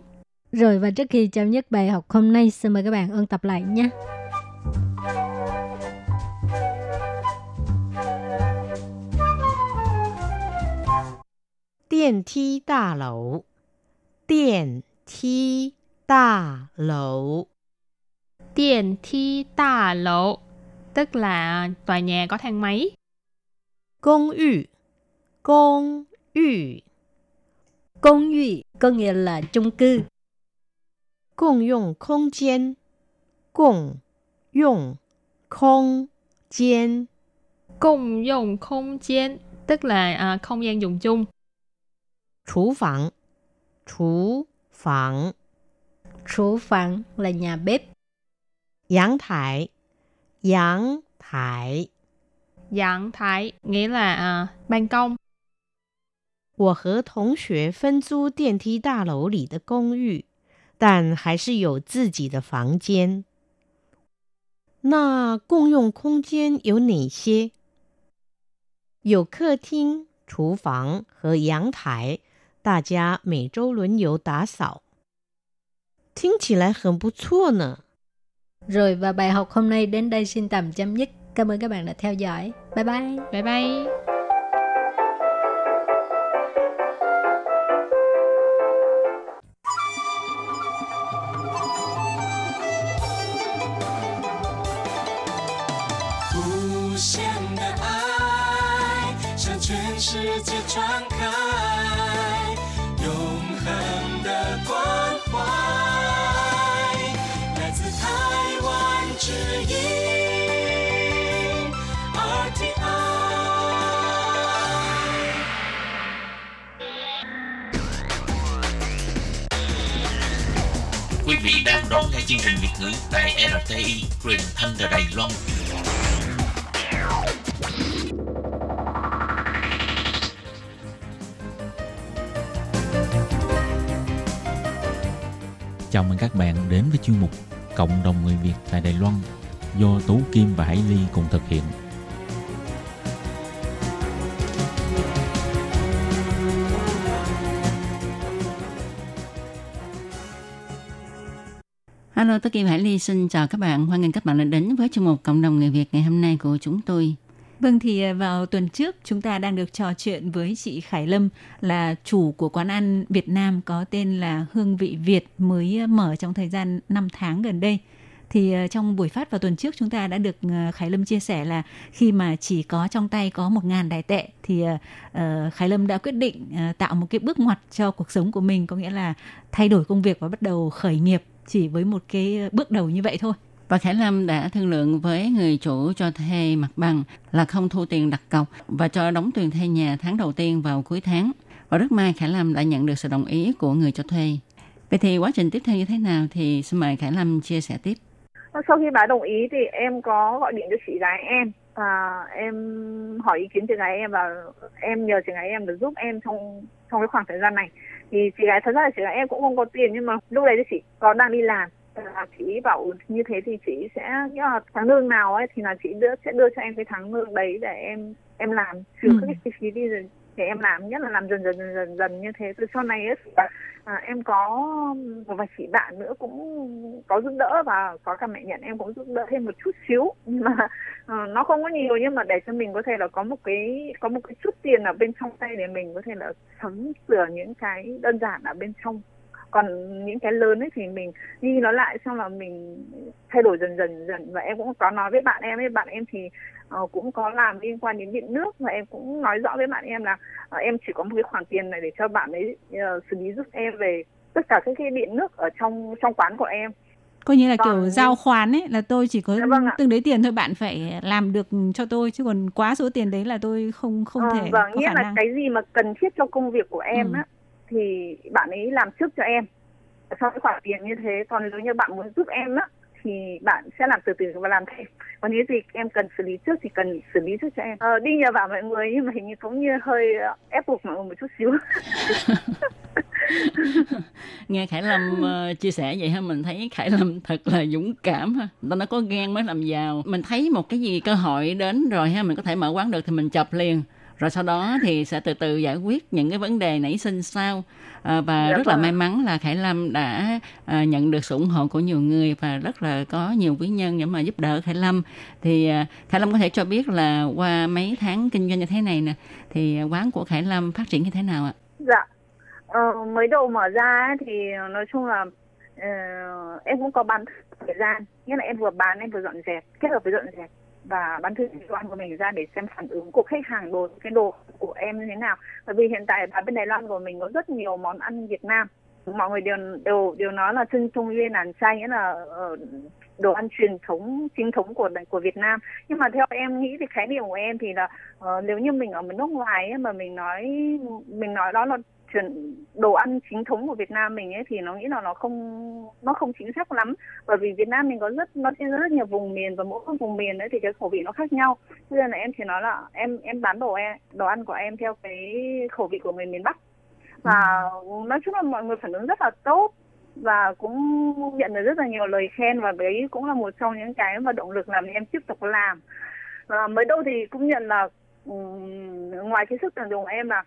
Rồi và trước khi chấm dứt bài học hôm nay, xin mời các bạn ôn tập lại nhé. Điện thi đa lầu. Điện thi đa lầu. Điện thi đa lầu, tức là tòa nhà có thang máy. Công yu. Công yu. Công yu có nghĩa là chung cư. Công dụng không gian. Công dụng không gian. Công dụng không gian, tức là uh, không gian dùng chung. Chủ phòng. Chủ phòng. Chủ phòng là nhà bếp. Giang thái. Giang thái. Giang thái nghĩa là uh, ban công. 我和同学分租电梯大楼里的公寓，但还是有自己的房间。那共用空间有哪些？有客厅、厨房和阳台，大家每周轮流打扫。听起来很不错呢。 Rồi và bài học hôm nay đến đây xin tạm chấm dứt. Cảm ơn các bạn đã theo dõi. Bye bye. Bye bye. 世界传开永恒的关怀，来自台湾之音 R T I. Quý vị đang đón nghe chương trình Việt ngữ tại R T I truyền thanh từ Đài Loan. Chào mừng các bạn đến với chuyên mục Cộng đồng người Việt tại Đài Loan do Tú Kim và Hải Ly cùng thực hiện. Hello, Tú Kim Hải Ly xin chào các bạn. Hoan nghênh các bạn đã đến với chuyên mục Cộng đồng người Việt ngày hôm nay của chúng tôi. Vâng, thì vào tuần trước chúng ta đang được trò chuyện với chị Khải Lâm là chủ của quán ăn Việt Nam có tên là Hương Vị Việt mới mở trong thời gian năm tháng gần đây. Thì trong buổi phát vào tuần trước chúng ta đã được Khải Lâm chia sẻ là khi mà chỉ có trong tay có một nghìn đài tệ thì Khải Lâm đã quyết định tạo một cái bước ngoặt cho cuộc sống của mình, có nghĩa là thay đổi công việc và bắt đầu khởi nghiệp chỉ với một cái bước đầu như vậy thôi. Và Khải Lâm đã thương lượng với người chủ cho thuê mặt bằng là không thu tiền đặt cọc và cho đóng tiền thuê nhà tháng đầu tiên vào cuối tháng. Và rất may Khải Lâm đã nhận được sự đồng ý của người cho thuê. Vậy thì quá trình tiếp theo như thế nào thì xin mời Khải Lâm chia sẻ tiếp. Sau khi bà đồng ý thì em có gọi điện cho chị gái em. Và em hỏi ý kiến chị gái em và em nhờ chị gái em để giúp em trong, trong cái khoảng thời gian này. Thì chị gái, thật ra là chị gái em cũng không có tiền, nhưng mà lúc đấy thì chị có đang đi làm. Là chị bảo như thế thì chị sẽ là tháng lương nào ấy thì là chị đưa, sẽ đưa cho em cái tháng lương đấy để em em làm trừ ừ. các chi phí đi rồi để em làm, nhất là làm dần dần dần dần, dần như thế. Từ sau này ấy, à, em có một vài chị bạn nữa cũng có giúp đỡ và có cả mẹ nhận em cũng giúp đỡ thêm một chút xíu, nhưng mà à, nó không có nhiều, nhưng mà để cho mình có thể là có một cái có một cái chút tiền ở bên trong tay để mình có thể là sắm sửa những cái đơn giản ở bên trong. Còn những cái lớn ấy thì mình ghi nó lại xong là mình thay đổi dần dần dần. Và em cũng có nói với bạn em ấy, bạn em thì uh, cũng có làm liên quan đến điện nước. Và em cũng nói rõ với bạn em là uh, em chỉ có một cái khoản tiền này để cho bạn ấy uh, xử lý giúp em về tất cả các cái điện nước ở trong trong quán của em. Coi như là còn kiểu giao khoán ấy, là tôi chỉ có dạ, vâng tương đối tiền thôi, bạn phải làm được cho tôi, chứ còn quá số tiền đấy là tôi không không uh, thể vâng, có nghĩa khả là năng. Cái gì mà cần thiết cho công việc của em ừ. á thì bạn ấy làm trước cho em sau cái khoản tiền như thế. Còn nếu như bạn muốn giúp em á thì bạn sẽ làm từ từ và làm thêm. Còn những gì em cần xử lý trước thì cần xử lý trước cho em. Ờ, đi nhờ vào mọi người, nhưng mà hình như cũng như hơi ép buộc mọi người một chút xíu. Nghe Khải Lâm uh, chia sẻ vậy ha, mình thấy Khải Lâm thật là dũng cảm ha. Nó có gan mới làm giàu. Mình thấy một cái gì cơ hội đến rồi ha, mình có thể mở quán được thì mình chập liền. Rồi sau đó thì sẽ từ từ giải quyết những cái vấn đề nảy sinh sau. À, và dạ, rất là may mắn là Khải Lâm đã à, nhận được sự ủng hộ của nhiều người và rất là có nhiều quý nhân để mà giúp đỡ Khải Lâm. Thì à, Khải Lâm có thể cho biết là qua mấy tháng kinh doanh như thế này nè, thì quán của Khải Lâm phát triển như thế nào ạ? Dạ, ờ, mới đầu mở ra thì nói chung là uh, em cũng có bán thời gian. Nghĩa là em vừa bán, em vừa dọn dẹp, kết hợp với dọn dẹp và bán thử đồ của mình ra để xem phản ứng của khách hàng đối cái đồ của em như thế nào. Bởi vì hiện tại ở bên Đài Loan của mình có rất nhiều món ăn Việt Nam, mọi người đều đều đều nói là chân trung nguyên nàn chay, nghĩa là đồ ăn truyền thống chính thống của của Việt Nam. Nhưng mà theo em nghĩ thì khái niệm của em thì là uh, nếu như mình ở một nước ngoài ấy, mà mình nói mình nói đó là truyền đồ ăn chính thống của Việt Nam mình ấy thì nó nghĩ là nó không nó không chính xác lắm, bởi vì Việt Nam mình có rất nó có rất nhiều vùng miền và mỗi vùng miền đấy thì cái khẩu vị nó khác nhau. Cho nên là em chỉ nói là em em bán đồ em, đồ ăn của em theo cái khẩu vị của người miền Bắc, và nói chung là mọi người phản ứng rất là tốt và cũng nhận được rất là nhiều lời khen, và đấy cũng là một trong những cái mà động lực làm em tiếp tục làm. À, mới đầu thì cũng nhận là um, ngoài cái sức tưởng tượng của em là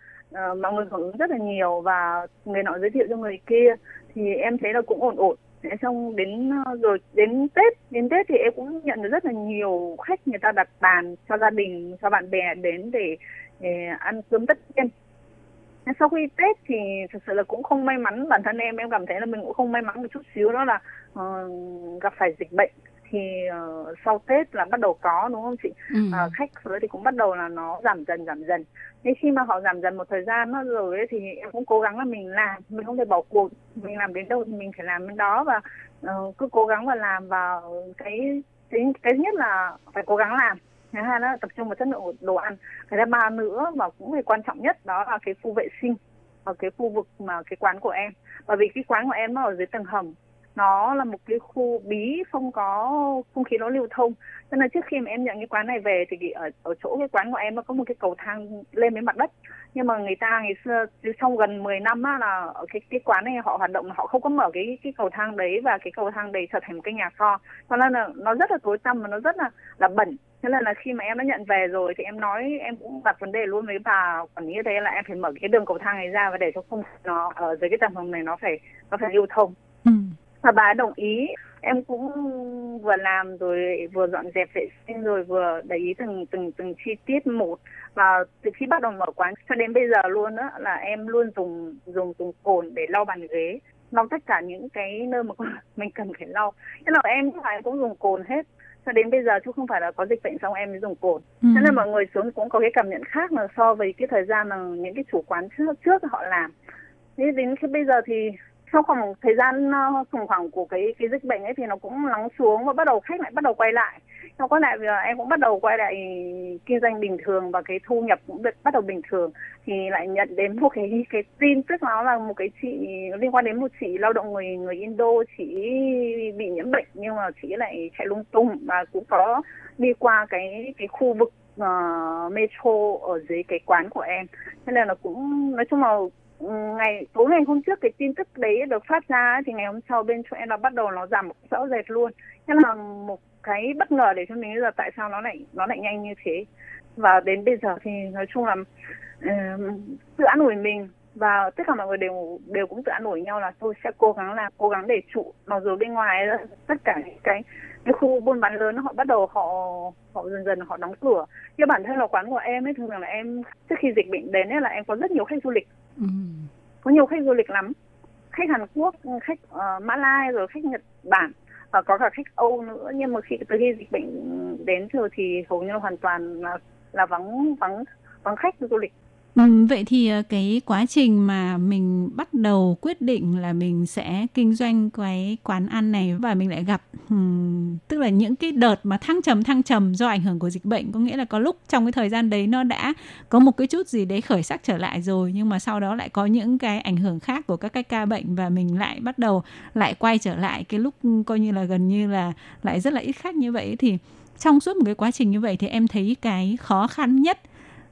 Uh, mọi người hưởng rất là nhiều và người nọ giới thiệu cho người kia thì em thấy là cũng ổn ổn. Xong đến rồi đến Tết đến Tết thì em cũng nhận được rất là nhiều khách, người ta đặt bàn cho gia đình, cho bạn bè đến để, để ăn cơm tất niên. Sau khi Tết thì thật sự là cũng không may mắn, bản thân em em cảm thấy là mình cũng không may mắn một chút xíu, đó là uh, gặp phải dịch bệnh. thì uh, sau Tết là bắt đầu có, đúng không chị? Ừ. Uh, khách tới thì cũng bắt đầu là nó giảm dần giảm dần. Thế khi mà họ giảm dần một thời gian nó rồi ấy, thì em cũng cố gắng là mình làm, mình không thể bỏ cuộc, mình làm đến đâu thì mình phải làm đến đó, và uh, cứ cố gắng và làm vào cái tính cái nhất là phải cố gắng làm. Cái hai là tập trung vào chất lượng của đồ ăn. Cái thứ ba nữa và cũng là quan trọng nhất đó là cái khu vệ sinh ở cái khu vực mà cái quán của em. Bởi vì cái quán của em nó ở dưới tầng hầm, nó là một cái khu bí không có không khí nó lưu thông. Cho nên trước khi mà em nhận cái quán này về thì ở ở chỗ cái quán của em nó có một cái cầu thang lên đến mặt đất. Nhưng mà người ta ngày xưa trong gần mười năm á, là ở cái cái quán này họ hoạt động họ không có mở cái cái cầu thang đấy, và cái cầu thang đấy trở thành một cái nhà kho. Cho nên là nó rất là tối tăm và nó rất là là bẩn. Thế là, là khi mà em đã nhận về rồi thì em nói, em cũng đặt vấn đề luôn với bà quản lý, thế là em phải mở cái đường cầu thang này ra và để cho không nó ở dưới cái tầng hầm này nó phải nó phải lưu thông. Ừ. Và bà ấy đồng ý, em cũng vừa làm rồi vừa dọn dẹp vệ sinh rồi vừa để ý từng từng từng chi tiết một. Và từ khi bắt đầu mở quán cho đến bây giờ luôn á, là em luôn dùng dùng dùng cồn để lau bàn ghế, lau tất cả những cái nơi mà mình cần phải lau. Thế là em phải cũng dùng cồn hết. Cho đến bây giờ chứ không phải là có dịch bệnh xong em mới dùng cồn. Ừ. Thế nên mọi người xuống cũng có cái cảm nhận khác là so với cái thời gian mà những cái chủ quán trước trước họ làm. Thế đến khi bây giờ thì sau khoảng thời gian khủng hoảng của cái cái dịch bệnh ấy thì nó cũng lắng xuống và bắt đầu khách lại bắt đầu quay lại. Nó có lại em cũng bắt đầu quay lại kinh doanh bình thường và cái thu nhập cũng được bắt đầu bình thường, thì lại nhận đến một cái cái tin, tức nó là một cái chị liên quan đến một chị lao động người người Indo, chị bị nhiễm bệnh nhưng mà chị lại chạy lung tung và cũng có đi qua cái cái khu vực uh, metro ở dưới cái quán của em. Thế là nó cũng nói chung là ngày tối ngày hôm trước cái tin tức đấy được phát ra thì ngày hôm sau bên chỗ em nó bắt đầu nó giảm một rõ rệt luôn. Thế là một cái bất ngờ để cho mình là tại sao nó lại nó lại nhanh như thế. Và đến bây giờ thì nói chung là uh, tự an ủi mình và tất cả mọi người đều đều cũng tự an ủi nhau là tôi sẽ cố gắng làm, cố gắng để trụ. Mặc dù bên ngoài tất cả những cái cái khu buôn bán lớn họ bắt đầu họ họ dần dần họ đóng cửa. Nhưng bản thân là quán của em ấy, thường là em trước khi dịch bệnh đến ấy là em có rất nhiều khách du lịch. Ừ. Có nhiều khách du lịch lắm, khách Hàn Quốc, khách uh, Mã Lai rồi khách Nhật Bản và có cả khách Âu nữa. Nhưng mà khi từ khi dịch bệnh đến rồi thì hầu như hoàn toàn là, là vắng vắng vắng khách du lịch. Ừ, vậy thì cái quá trình mà mình bắt đầu quyết định là mình sẽ kinh doanh cái quán ăn này và mình lại gặp um, tức là những cái đợt mà thăng trầm thăng trầm do ảnh hưởng của dịch bệnh, có nghĩa là có lúc trong cái thời gian đấy nó đã có một cái chút gì đấy khởi sắc trở lại rồi, nhưng mà sau đó lại có những cái ảnh hưởng khác của các cái ca bệnh và mình lại bắt đầu lại quay trở lại cái lúc coi như là gần như là lại rất là ít khách như vậy. Thì trong suốt một cái quá trình như vậy thì em thấy cái khó khăn nhất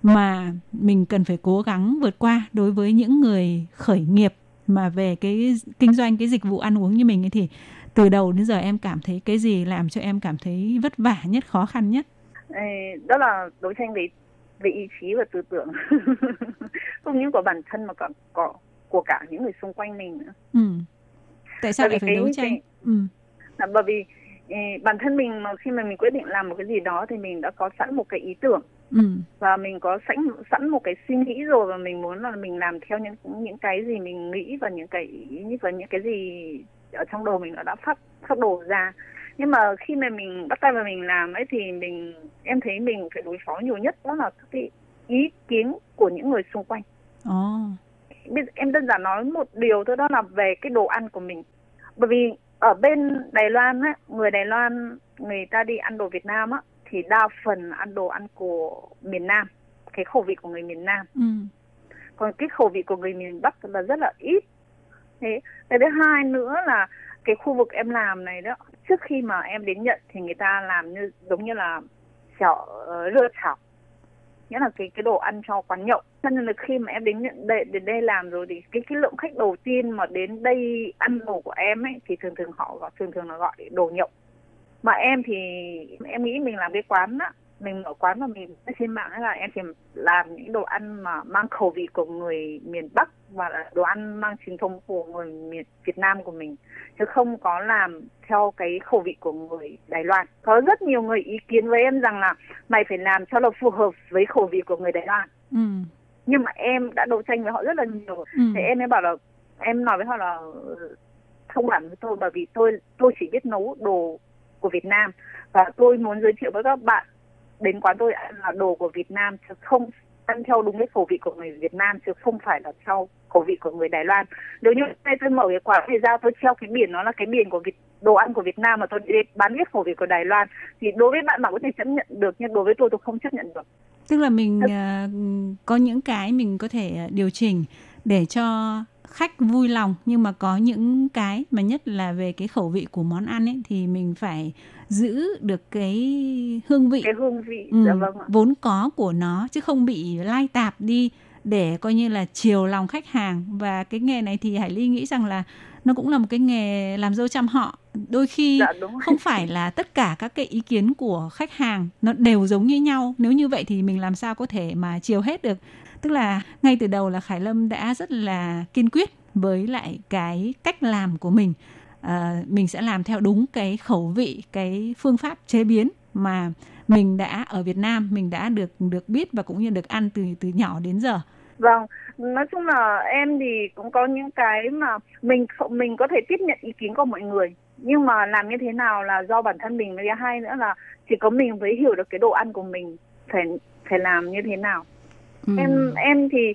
mà mình cần phải cố gắng vượt qua đối với những người khởi nghiệp mà về cái kinh doanh cái dịch vụ ăn uống như mình ấy, thì từ đầu đến giờ em cảm thấy cái gì làm cho em cảm thấy vất vả nhất, khó khăn nhất? Đó là đấu tranh về về ý chí và tư tưởng không những của bản thân mà còn của, của cả những người xung quanh mình nữa. Ừ. Tại sao lại phải đấu tranh? Cái... Ừ. Là bởi vì bản thân mình mà khi mà mình quyết định làm một cái gì đó thì mình đã có sẵn một cái ý tưởng. Ừ. Và mình có sẵn sẵn một cái suy nghĩ rồi và mình muốn là mình làm theo những những cái gì mình nghĩ và những cái ý và những cái gì ở trong đầu mình nó đã phát phát đồ ra. Nhưng mà khi mà mình bắt tay vào mình làm ấy thì mình em thấy mình phải đối phó nhiều nhất đó là cái ý kiến của những người xung quanh. Oh. Em đơn giản nói một điều thôi, đó là về cái đồ ăn của mình. Bởi vì ở bên Đài Loan ấy, người Đài Loan người ta đi ăn đồ Việt Nam á thì đa phần ăn đồ ăn của miền Nam, cái khẩu vị của người miền Nam. Ừ. Còn cái khẩu vị của người miền Bắc là rất là ít. Thế cái thứ hai nữa là cái khu vực em làm này đó, trước khi mà em đến nhận thì người ta làm như giống như là chợ lừa chảo, nghĩa là cái cái đồ ăn cho quán nhậu. Cho nên là khi mà em đến nhận đây, đến đây làm rồi thì cái cái lượng khách đầu tiên mà đến đây ăn đồ của em ấy thì thường thường họ thường thường là gọi đồ nhậu. Mà em thì em nghĩ mình làm cái quán á, mình mở quán và mình trên mạng là em thì làm những đồ ăn mà mang khẩu vị của người miền Bắc và đồ ăn mang truyền thống của người miền Việt Nam của mình, chứ không có làm theo cái khẩu vị của người Đài Loan. Có rất nhiều người ý kiến với em rằng là mày phải làm cho nó phù hợp với khẩu vị của người Đài Loan. Ừ. Nhưng mà em đã đấu tranh với họ rất là nhiều. Ừ. Thì em mới bảo là em nói với họ là không hẳn với tôi, bởi vì tôi tôi chỉ biết nấu đồ của Việt Nam. Và tôi muốn giới thiệu với các bạn đến quán tôi ăn là đồ của Việt Nam, chứ không ăn theo đúng cái khẩu vị của người Việt Nam, chứ không phải là theo khẩu vị của người Đài Loan. Nếu như nay tôi mở cái quán này ra, tôi treo cái biển nó là cái biển của Việt, đồ ăn của Việt Nam mà tôi bán hết khẩu vị của Đài Loan, thì đối với bạn bạn có thể chấp nhận được, nhưng đối với tôi tôi không chấp nhận được. Tức là mình uh, có những cái mình có thể điều chỉnh để cho khách vui lòng, nhưng mà có những cái mà nhất là về cái khẩu vị của món ăn ấy thì mình phải giữ được cái hương vị, cái hương vị ừ, dạ vâng ạ. vốn có của nó, chứ không bị lai tạp đi để coi như là chiều lòng khách hàng. Và cái nghề này thì Hải Ly nghĩ rằng là nó cũng là một cái nghề làm dâu trăm họ. Đôi khi dạ, không phải là tất cả các cái ý kiến của khách hàng nó đều giống như nhau. Nếu như vậy thì mình làm sao có thể mà chiều hết được. Tức là ngay từ đầu là Khải Lâm đã rất là kiên quyết với lại cái cách làm của mình. À, mình sẽ làm theo đúng cái khẩu vị, cái phương pháp chế biến mà mình đã ở Việt Nam, mình đã được được biết và cũng như được ăn từ từ nhỏ đến giờ. Vâng, nói chung là em thì cũng có những cái mà mình mình có thể tiếp nhận ý kiến của mọi người, nhưng mà làm như thế nào là do bản thân mình, với hai nữa là chỉ có mình mới hiểu được cái đồ ăn của mình phải phải làm như thế nào. Ừ. Em em thì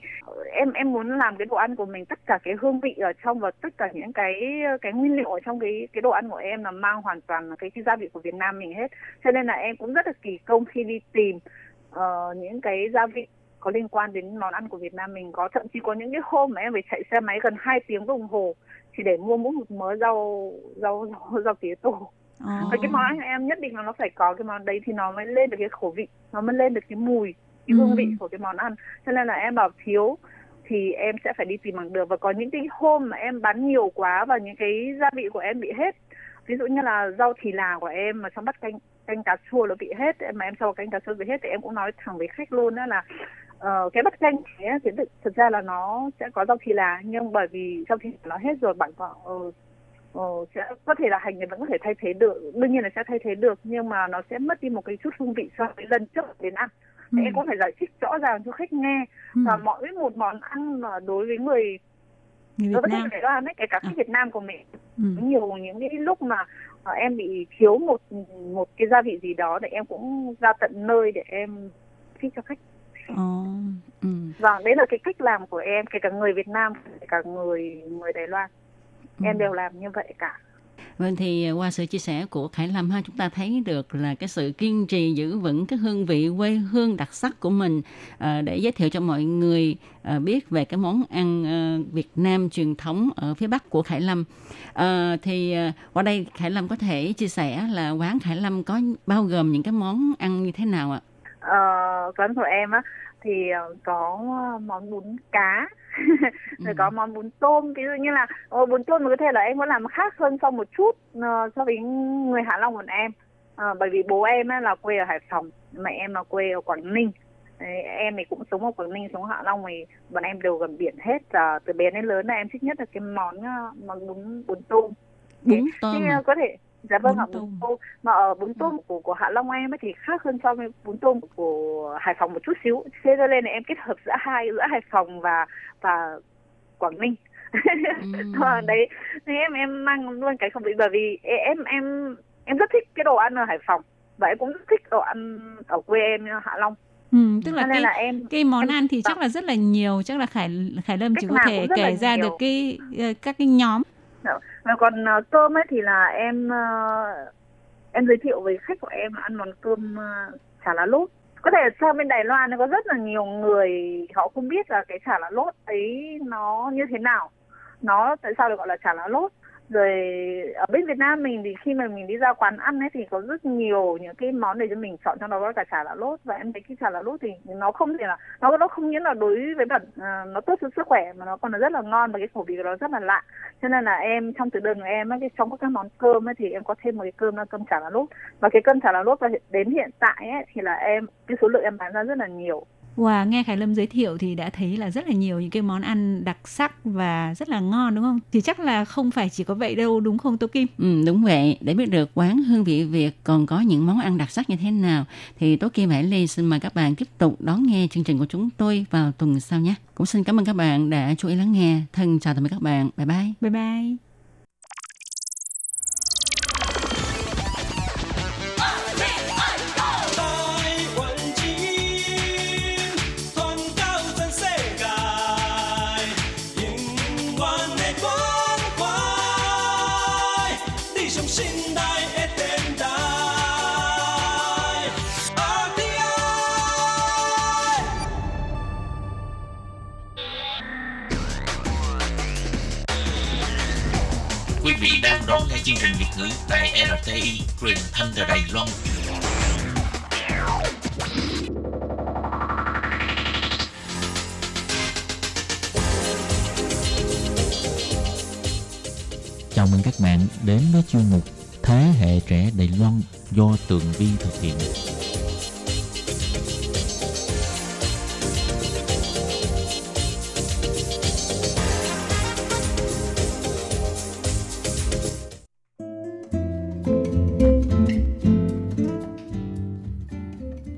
em em muốn làm cái đồ ăn của mình, tất cả cái hương vị ở trong và tất cả những cái cái nguyên liệu ở trong cái cái đồ ăn của em là mang hoàn toàn là cái, cái gia vị của Việt Nam mình hết. Cho nên là em cũng rất là kỳ công khi đi tìm uh, những cái gia vị có liên quan đến món ăn của Việt Nam mình. Có thậm chí có những cái hôm mà em phải chạy xe máy gần hai tiếng đồng hồ chỉ để mua mỗi một mớ rau rau rau, rau tía tô. À. Và cái món ăn em nhất định là nó phải có cái món đấy thì nó mới lên được cái khẩu vị, nó mới lên được cái mùi, cái hương vị của cái món ăn. Cho nên là em bảo thiếu thì em sẽ phải đi tìm bằng được. Và có những cái hôm mà em bán nhiều quá và những cái gia vị của em bị hết, ví dụ như là rau thì là của em mà trong bát canh canh cá chua nó bị hết, mà em cho canh cá chua bị hết thì em cũng nói thẳng với khách luôn đó là uh, cái bát canh ấy, thì thực ra là nó sẽ có rau thì là, nhưng bởi vì rau thì nó hết rồi, bạn có uh, uh, sẽ có thể là hành thì vẫn có thể thay thế được, đương nhiên là sẽ thay thế được, nhưng mà nó sẽ mất đi một cái chút hương vị so với lần trước đến ăn. Ừ. Em cũng phải giải thích rõ ràng cho khách nghe. Ừ. Và mỗi một món ăn mà đối với người, người Việt Nam, cái đó kể cả khách Việt Nam của mình, ừ. nhiều những cái lúc mà em bị thiếu một một cái gia vị gì đó thì em cũng ra tận nơi để em thích cho khách. Ờ. Ừ. Và đấy là cái cách làm của em, kể cả người Việt Nam, kể cả người người Đài Loan, ừ. em đều làm như vậy cả. Vâng, thì qua sự chia sẻ của Khải Lâm ha, chúng ta thấy được là cái sự kiên trì giữ vững cái hương vị quê hương đặc sắc của mình để giới thiệu cho mọi người biết về cái món ăn Việt Nam truyền thống ở phía Bắc của Khải Lâm. Thì qua đây Khải Lâm có thể chia sẻ là quán Khải Lâm có bao gồm những cái món ăn như thế nào ạ? À, quán của em á thì có món bún cá, rồi có món bún tôm, ví dụ như là oh, bún tôm có thể là em vẫn làm khác hơn so một chút uh, so với người Hạ Long của em, uh, bởi vì bố em ấy là quê ở Hải Phòng, mẹ em là quê ở Quảng Ninh. Đấy, em thì cũng sống ở Quảng Ninh, sống ở Hạ Long, thì bọn em đều gần biển hết. Uh, từ bé đến lớn là em thích nhất là cái món uh, món bún bún tôm. Bún tôm. Thì, uh, có thể dạ vâng ạ, bún tôm mà ở bún tôm của của Hạ Long em ấy thì khác hơn so với bún tôm của Hải Phòng một chút xíu, thế cho nên là em kết hợp giữa hai giữa Hải Phòng và và Quảng Ninh. Ừ. Đấy, thế em em mang luôn cái không bị, bởi vì em em em rất thích cái đồ ăn ở Hải Phòng và em cũng rất thích đồ ăn ở quê em Hạ Long. Ừ, tức là cái, là em, cái món em, ăn thì chắc là rất là nhiều, chắc là Khải Khải Lâm chỉ có thể kể ra nhiều. Được cái các cái nhóm. Còn cơm ấy thì là em em giới thiệu với khách của em ăn món cơm chả lá lốt. Có thể sang bên Đài Loan nó có rất là nhiều người họ không biết là cái chả lá lốt ấy nó như thế nào, nó tại sao được gọi là chả lá lốt. Rồi ở bên Việt Nam mình thì khi mà mình đi ra quán ăn ấy thì có rất nhiều những cái món để cho mình chọn, trong đó có cả chả lá lốt. Và em thấy cái chả lá lốt thì nó không thể là nó nó không những là đối với bản nó tốt cho sức khỏe mà nó còn là rất là ngon, và cái khẩu vị của nó rất là lạ. Cho nên là em trong thực đơn của em ấy, trong các món cơm ấy thì em có thêm một cái cơm là cơm chả lá lốt. Và cái cơm chả lá lốt đến hiện tại ấy thì là em cái số lượng em bán ra rất là nhiều. Wow, nghe Khải Lâm giới thiệu thì đã thấy là rất là nhiều những cái món ăn đặc sắc và rất là ngon đúng không? Thì chắc là không phải chỉ có vậy đâu đúng không Tô Kim? Ừ, đúng vậy. Để biết được quán Hương Vị Việt còn có những món ăn đặc sắc như thế nào thì Tô Kim, Hải Ly xin mời các bạn tiếp tục đón nghe chương trình của chúng tôi vào tuần sau nhé. Cũng xin cảm ơn các bạn đã chú ý lắng nghe. Thân chào tạm biệt các bạn. Bye bye. Bye bye. Xin đài ét tê em đài rờ tê i. Quý vị đang đón nghe chương trình Việt ngữ tại rờ tê i truyền thanh từ Đài Loan. Chào mừng các bạn đến với chuyên mục Thế hệ trẻ Đài Loan do Tường Vi thực hiện.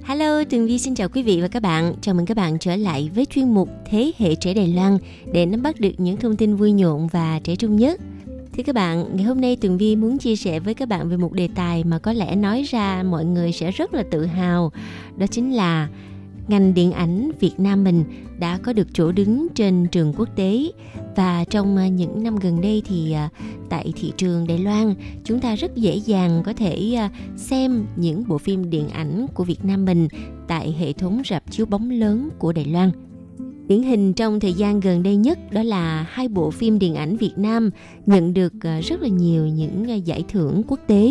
Hello, Tường Vi xin chào quý vị và các bạn. Chào mừng các bạn trở lại với chuyên mục Thế hệ trẻ Đài Loan để nắm bắt được những thông tin vui nhộn và trẻ trung nhất. Thưa các bạn, ngày hôm nay Tường Vi muốn chia sẻ với các bạn về một đề tài mà có lẽ nói ra mọi người sẽ rất là tự hào. Đó chính là ngành điện ảnh Việt Nam mình đã có được chỗ đứng trên trường quốc tế. Và trong những năm gần đây thì tại thị trường Đài Loan, chúng ta rất dễ dàng có thể xem những bộ phim điện ảnh của Việt Nam mình tại hệ thống rạp chiếu bóng lớn của Đài Loan. Điển hình trong thời gian gần đây nhất đó là hai bộ phim điện ảnh Việt Nam nhận được rất là nhiều những giải thưởng quốc tế,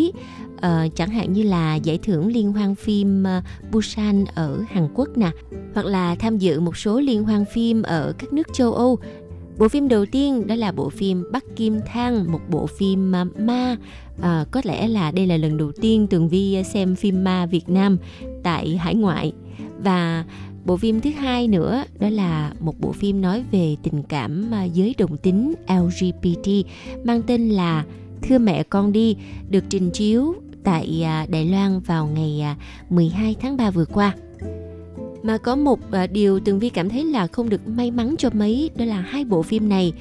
ờ, chẳng hạn như là giải thưởng liên hoan phim Busan ở Hàn Quốc nè, hoặc là tham dự một số liên hoan phim ở các nước châu Âu. Bộ phim đầu tiên đó là bộ phim Bắc Kim Thang, một bộ phim ma. À, có lẽ là đây là lần đầu tiên Tường Vi xem phim ma Việt Nam tại hải ngoại. Và bộ phim thứ hai nữa đó là một bộ phim nói về tình cảm giới đồng tính lờ giê bê tê mang tên là Thưa Mẹ Con Đi, được trình chiếu tại Đài Loan vào ngày mười hai tháng ba vừa qua. Mà có một điều Tường Vi cảm thấy là không được may mắn cho mấy, đó là hai bộ phim này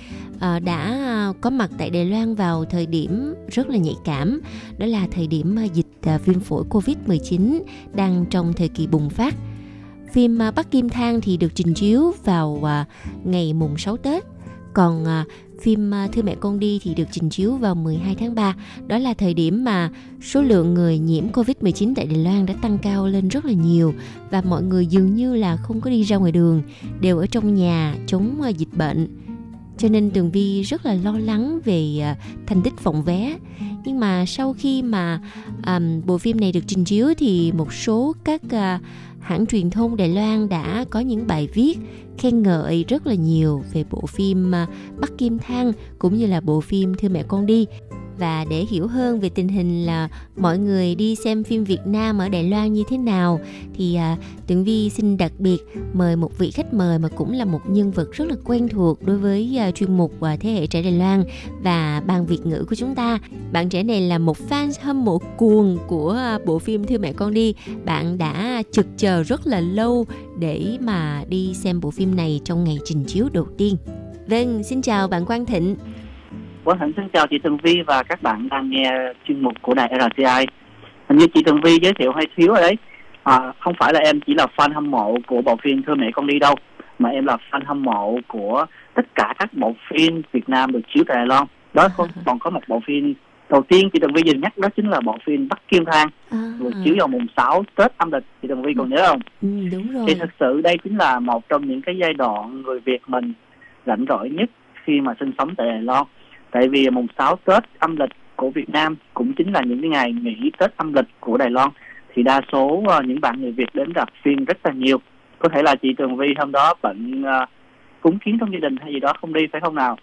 đã có mặt tại Đài Loan vào thời điểm rất là nhạy cảm, đó là thời điểm dịch viêm phổi covid mười chín đang trong thời kỳ bùng phát. Phim Bắc Kim Thang thì được trình chiếu vào ngày mùng sáu Tết, còn phim Thưa Mẹ Con Đi thì được trình chiếu vào mười hai tháng ba. Đó là thời điểm mà số lượng người nhiễm covid mười chín tại Đài Loan đã tăng cao lên rất là nhiều và mọi người dường như là không có đi ra ngoài đường, đều ở trong nhà chống dịch bệnh. Cho nên Tường Vi rất là lo lắng về thành tích phòng vé. Nhưng mà sau khi mà um, bộ phim này được trình chiếu thì một số các uh, hãng truyền thông Đài Loan đã có những bài viết khen ngợi rất là nhiều về bộ phim uh, Bắc Kim Thang cũng như là bộ phim Thưa Mẹ Con Đi. Và để hiểu hơn về tình hình là mọi người đi xem phim Việt Nam ở Đài Loan như thế nào thì à, Tường Vi xin đặc biệt mời một vị khách mời mà cũng là một nhân vật rất là quen thuộc đối với à, chuyên mục à, Thế hệ trẻ Đài Loan và ban Việt ngữ của chúng ta. Bạn trẻ này là một fan hâm mộ cuồng của à, bộ phim Thưa Mẹ Con Đi. Bạn đã trực chờ rất là lâu để mà đi xem bộ phim này trong ngày trình chiếu đầu tiên. Vâng, xin chào bạn Quang Thịnh. Quang Thịnh xin chào chị Tường Vi và các bạn đang nghe chuyên mục của đài rờ tê i. Hình như chị Tường Vi giới thiệu hơi thiếu ở đấy. À, không phải là em chỉ là fan hâm mộ của bộ phim Thưa Mẹ Con Đi đâu, mà em là fan hâm mộ của tất cả các bộ phim Việt Nam được chiếu tại Đài Loan. Đó không, còn có một bộ phim đầu tiên chị Tường Vi vừa nhắc đó chính là bộ phim Bắc Kim Thang, được chiếu vào mùng sáu Tết âm lịch. Chị Tường Vi còn nhớ không? Ừ, đúng rồi. Thì thực sự đây chính là một trong những cái giai đoạn người Việt mình rảnh rỗi nhất khi mà sinh sống tại Đài Loan. Tại vì mùng sáu Tết âm lịch của Việt Nam cũng chính là những cái ngày nghỉ Tết âm lịch của Đài Loan. Thì đa số uh, những bạn người Việt đến rạp phim rất là nhiều. Có thể là chị Tường Vi hôm đó bệnh uh, cúng kiến trong gia đình hay gì đó không đi phải không nào?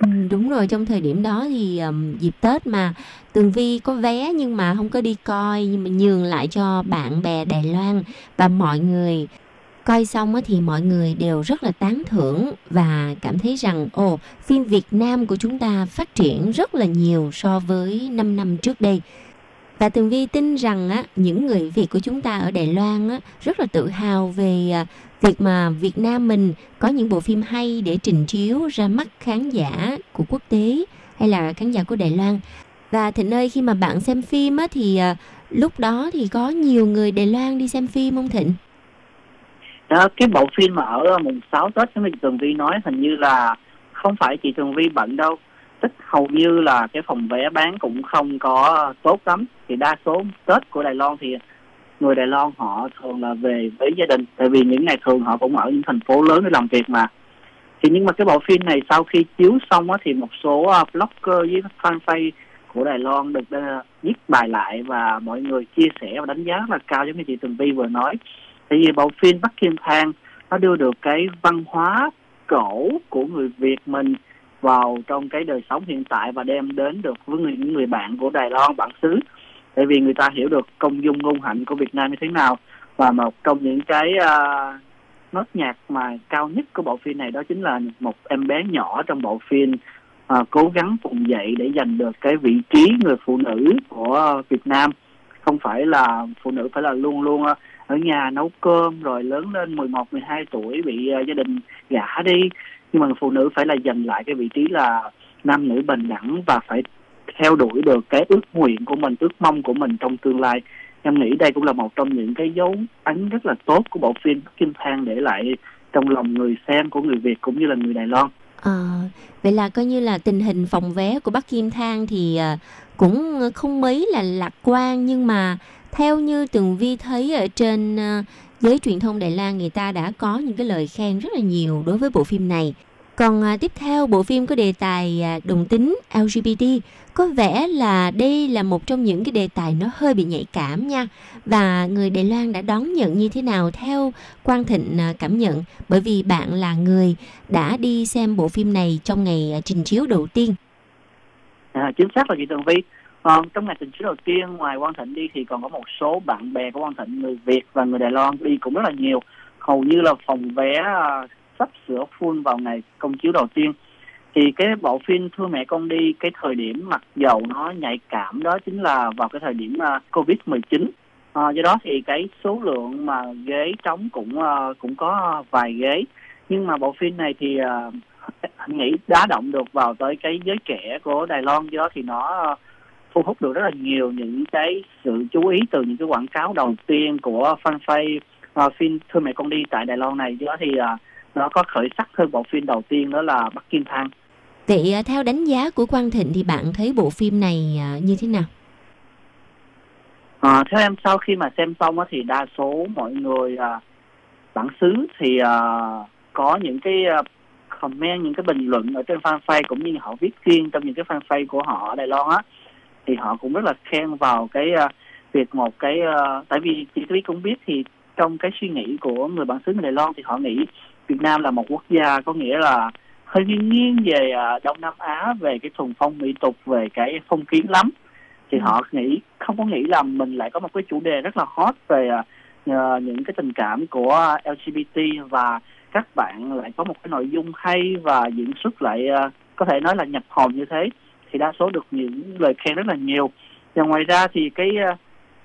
Ừ, đúng rồi, trong thời điểm đó thì um, dịp Tết mà Tường Vi có vé nhưng mà không có đi coi, nhưng mà nhường lại cho bạn bè Đài Loan. Và mọi người coi xong thì mọi người đều rất là tán thưởng và cảm thấy rằng ồ, phim Việt Nam của chúng ta phát triển rất là nhiều so với năm năm trước đây. Và Tường Vi tin rằng á, những người Việt của chúng ta ở Đài Loan á, rất là tự hào về việc mà Việt Nam mình có những bộ phim hay để trình chiếu ra mắt khán giả của quốc tế hay là khán giả của Đài Loan. Và Thịnh ơi, khi mà bạn xem phim á, thì lúc đó thì có nhiều người Đài Loan đi xem phim không Thịnh? Đó, cái bộ phim mà ở mùng sáu Tết chúng mình Tường Vi nói hình như là không phải chị Tường Vi bận đâu, tích hầu như là cái phòng vé bán cũng không có tốt lắm. Thì đa số Tết của Đài Loan thì người Đài Loan họ thường là về với gia đình, tại vì những ngày thường họ cũng ở những thành phố lớn để làm việc mà. Thì nhưng mà cái bộ phim này sau khi chiếu xong á, thì một số blogger với fanpage của Đài Loan được viết bài lại và mọi người chia sẻ và đánh giá rất là cao, giống như chị Tường Vi vừa nói. Tại vì bộ phim Bắc Kim Thang nó đưa được cái văn hóa cổ của người Việt mình vào trong cái đời sống hiện tại và đem đến được với người, những người bạn của Đài Loan bản xứ. Tại vì người ta hiểu được công dung ngôn hạnh của Việt Nam như thế nào. Và một trong những cái uh, nốt nhạc mà cao nhất của bộ phim này đó chính là một em bé nhỏ trong bộ phim uh, cố gắng vùng dậy để giành được cái vị trí người phụ nữ của Việt Nam. Không phải là phụ nữ phải là luôn luôn uh, ở nhà nấu cơm rồi lớn lên mười một, mười hai tuổi bị uh, gia đình gả đi. Nhưng mà phụ nữ phải là giành lại cái vị trí là nam nữ bình đẳng và phải theo đuổi được cái ước nguyện của mình, ước mong của mình trong tương lai. Em nghĩ đây cũng là một trong những cái dấu ấn rất là tốt của bộ phim Kim Thang để lại trong lòng người xem của người Việt cũng như là người Đài Loan. À, vậy là coi như là tình hình phòng vé của Bắc Kim Thang thì cũng không mấy là lạc quan, nhưng mà theo như Tường Vi thấy ở trên giới truyền thông Đài Loan, người ta đã có những cái lời khen rất là nhiều đối với bộ phim này. Còn à, tiếp theo, bộ phim có đề tài à, đồng tính L G B T, có vẻ là đây là một trong những cái đề tài nó hơi bị nhạy cảm nha. Và người Đài Loan đã đón nhận như thế nào theo Quang Thịnh à, cảm nhận? Bởi vì bạn là người đã đi xem bộ phim này trong ngày à, trình chiếu đầu tiên. À, chính xác là chị Tường Vi. À, trong ngày trình chiếu đầu tiên, ngoài Quang Thịnh đi thì còn có một số bạn bè của Quang Thịnh, người Việt và người Đài Loan đi cũng rất là nhiều. Hầu như là phòng vé... À, sắp sửa full vào ngày công chiếu đầu tiên. Thì cái bộ phim Thưa Mẹ Con Đi, cái thời điểm mặc dầu nó nhạy cảm đó chính là vào cái thời điểm uh, covid mười chín. À, do đó thì cái số lượng mà ghế trống cũng uh, cũng có vài ghế. Nhưng mà bộ phim này thì uh, anh nghĩ đã động được vào tới cái giới trẻ của Đài Loan. Do đó thì nó uh, thu hút được rất là nhiều những cái sự chú ý từ những cái quảng cáo đầu tiên của fanpage uh, phim Thưa Mẹ Con Đi tại Đài Loan này. Do đó thì uh, nó có khởi sắc hơn bộ phim đầu tiên đó là Bắc Kim Thang. Vậy theo đánh giá của Quang Thịnh thì bạn thấy bộ phim này như thế nào? À, theo em sau khi mà xem xong thì đa số mọi người à, bản xứ thì à, có những cái comment, những cái bình luận ở trên fanpage cũng như họ viết riêng trong những cái fanpage của họ ở Đài Loan á, thì họ cũng rất là khen vào cái à, việc một cái à, tại vì chị Thúy cũng biết thì trong cái suy nghĩ của người bản xứ người Đài Loan thì họ nghĩ Việt Nam là một quốc gia có nghĩa là hơi nghiêng nghiêng về Đông Nam Á, về cái thuần phong mỹ tục, về cái phong kiến lắm. Thì họ nghĩ không có nghĩ là mình lại có một cái chủ đề rất là hot về uh, những cái tình cảm của L G B T và các bạn lại có một cái nội dung hay và diễn xuất lại uh, có thể nói là nhập hồn như thế. Thì đa số được những lời khen rất là nhiều. Và ngoài ra thì cái uh,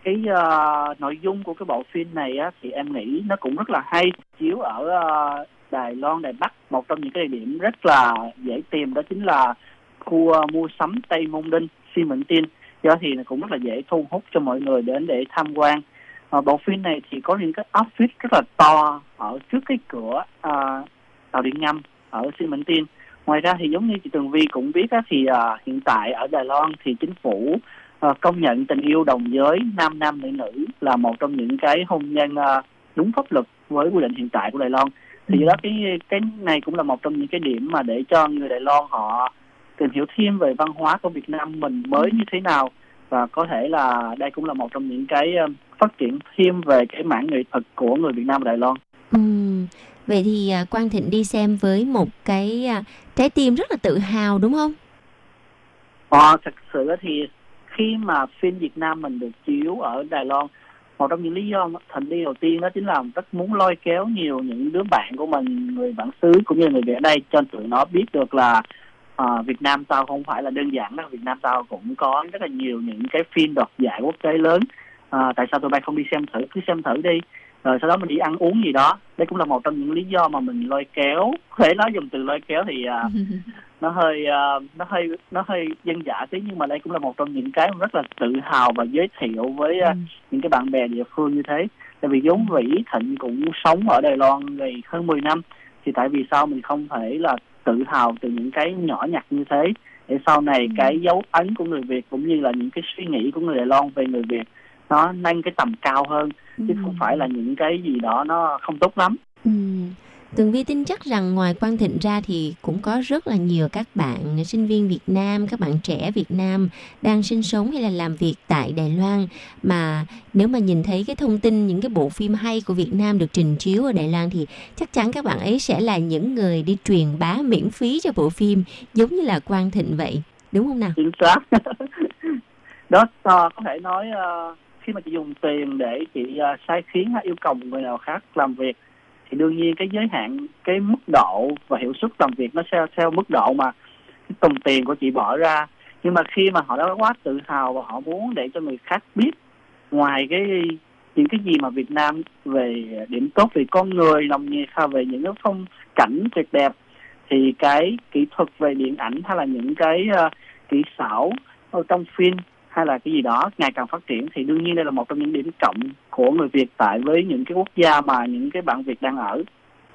cái uh, nội dung của cái bộ phim này á, thì em nghĩ nó cũng rất là hay. Chiếu ở uh, Đài Loan, Đài Bắc, một trong những cái địa điểm rất là dễ tìm đó chính là khu uh, mua sắm Tây Môn Đinh, Ximen Ting. Do thì nó cũng rất là dễ thu hút cho mọi người đến để tham quan. Uh, bộ phim này thì có những cái office rất là to ở trước cái cửa uh, tàu điện ngầm ở Ximen Ting. Ngoài ra thì giống như chị Tường Vi cũng biết á, thì uh, hiện tại ở Đài Loan thì chính phủ công nhận tình yêu đồng giới nam nam nữ nữ là một trong những cái hôn nhân đúng pháp luật với quy định hiện tại của Đài Loan. Thì đó cái cái này cũng là một trong những cái điểm mà để cho người Đài Loan họ tìm hiểu thêm về văn hóa của Việt Nam mình mới như thế nào, và có thể là đây cũng là một trong những cái phát triển thêm về cái mảng nghệ thuật của người Việt Nam và Đài Loan. Ừ. Vậy thì Quang Thịnh đi xem với một cái trái tim rất là tự hào đúng không? À, thật sự thì khi mà phim Việt Nam mình được chiếu ở Đài Loan, một trong những lý do thành đi đầu tiên đó chính là rất muốn lôi kéo nhiều những đứa bạn của mình, người bản xứ cũng như người Việt ở đây, cho tụi nó biết được là uh, Việt Nam tao không phải là đơn giản đó. Việt Nam tao cũng có rất là nhiều những cái phim đoạt giải quốc tế lớn. Uh, tại sao tụi bay không đi xem thử, cứ xem thử đi. Rồi sau đó mình đi ăn uống gì đó. Đây cũng là một trong những lý do mà mình lôi kéo. Có thể nói dùng từ lôi kéo thì uh, nó hơi uh, nó hơi nó hơi dân dã tí, nhưng mà đây cũng là một trong những cái mình rất là tự hào và giới thiệu với uh, ừ. những cái bạn bè địa phương như thế. Tại vì giống Vĩ Thịnh cũng sống ở Đài Loan ngày hơn mười năm, thì tại vì sao mình không thể là tự hào từ những cái nhỏ nhặt như thế để sau này cái dấu ấn của người Việt cũng như là những cái suy nghĩ của người Đài Loan về người Việt nó nâng cái tầm cao hơn, chứ không phải là những cái gì đó nó không tốt lắm. Ừ. Tường Vi tin chắc rằng ngoài Quang Thịnh ra thì cũng có rất là nhiều các bạn sinh viên Việt Nam, các bạn trẻ Việt Nam đang sinh sống hay là làm việc tại Đài Loan, mà nếu mà nhìn thấy cái thông tin, những cái bộ phim hay của Việt Nam được trình chiếu ở Đài Loan thì chắc chắn các bạn ấy sẽ là những người đi truyền bá miễn phí cho bộ phim giống như là Quang Thịnh vậy, đúng không nào? Chính xác. Đó, có thể nói khi mà chị dùng tiền để chị sai khiến hay yêu cầu một người nào khác làm việc thì đương nhiên cái giới hạn, cái mức độ và hiệu suất làm việc nó theo, theo mức độ mà cái đồng tiền của chị bỏ ra. Nhưng mà khi mà họ đã quá tự hào và họ muốn để cho người khác biết ngoài cái những cái gì mà Việt Nam về điểm tốt, về con người, lòng nhiệt, về những cái phong cảnh tuyệt đẹp, thì cái kỹ thuật về điện ảnh hay là những cái uh, kỹ xảo trong phim hay là cái gì đó ngày càng phát triển, thì đương nhiên đây là một trong những điểm cộng của người Việt tại với những cái quốc gia mà những cái bạn Việt đang ở.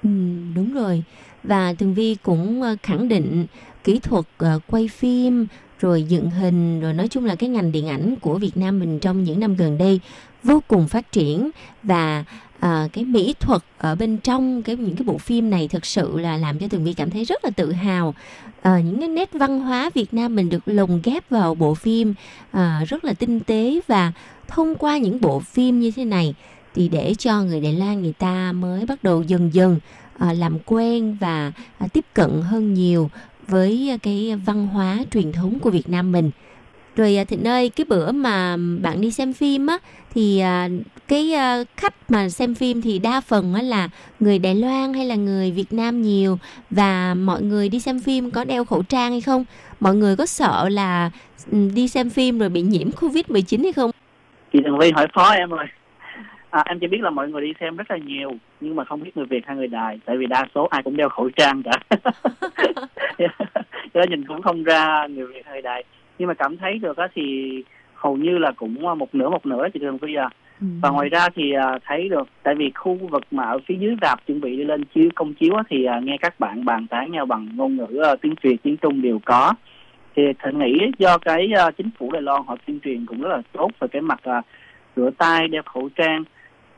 Ừ, đúng rồi. Và Tường Vi cũng khẳng định kỹ thuật quay phim, rồi dựng hình, rồi nói chung là cái ngành điện ảnh của Việt Nam mình trong những năm gần đây vô cùng phát triển, và à, cái mỹ thuật ở bên trong cái những cái bộ phim này thực sự là làm cho Tường Vi cảm thấy rất là tự hào. À, những cái nét văn hóa Việt Nam mình được lồng ghép vào bộ phim à, rất là tinh tế, và thông qua những bộ phim như thế này thì để cho người Đài Loan người ta mới bắt đầu dần dần à, làm quen và à, tiếp cận hơn nhiều với cái văn hóa truyền thống của Việt Nam mình. Rồi Thịnh ơi, cái bữa mà bạn đi xem phim á, thì cái khách mà xem phim thì đa phần á là người Đài Loan hay là người Việt Nam nhiều, và mọi người đi xem phim có đeo khẩu trang hay không? Mọi người có sợ là đi xem phim rồi bị nhiễm covid mười chín hay không? Chị Tường Vy hỏi khó em rồi. À, em chỉ biết là mọi người đi xem rất là nhiều, nhưng mà không biết người Việt hay người Đài, tại vì đa số ai cũng đeo khẩu trang cả. Cho nên nhìn cũng không ra người Việt hay người Đài. Nhưng mà cảm thấy được á thì hầu như là cũng một nửa một nửa chị Tường Vy à. Ừ. Và ngoài ra thì thấy được, tại vì khu vực mà ở phía dưới rạp chuẩn bị đi lên chiếu công chiếu á, thì nghe các bạn bàn tán nhau bằng ngôn ngữ tiếng Việt, tiếng Trung đều có. Thì Thịnh nghĩ do cái chính phủ Đài Loan họ tuyên truyền cũng rất là tốt về cái mặt rửa tay, đeo khẩu trang,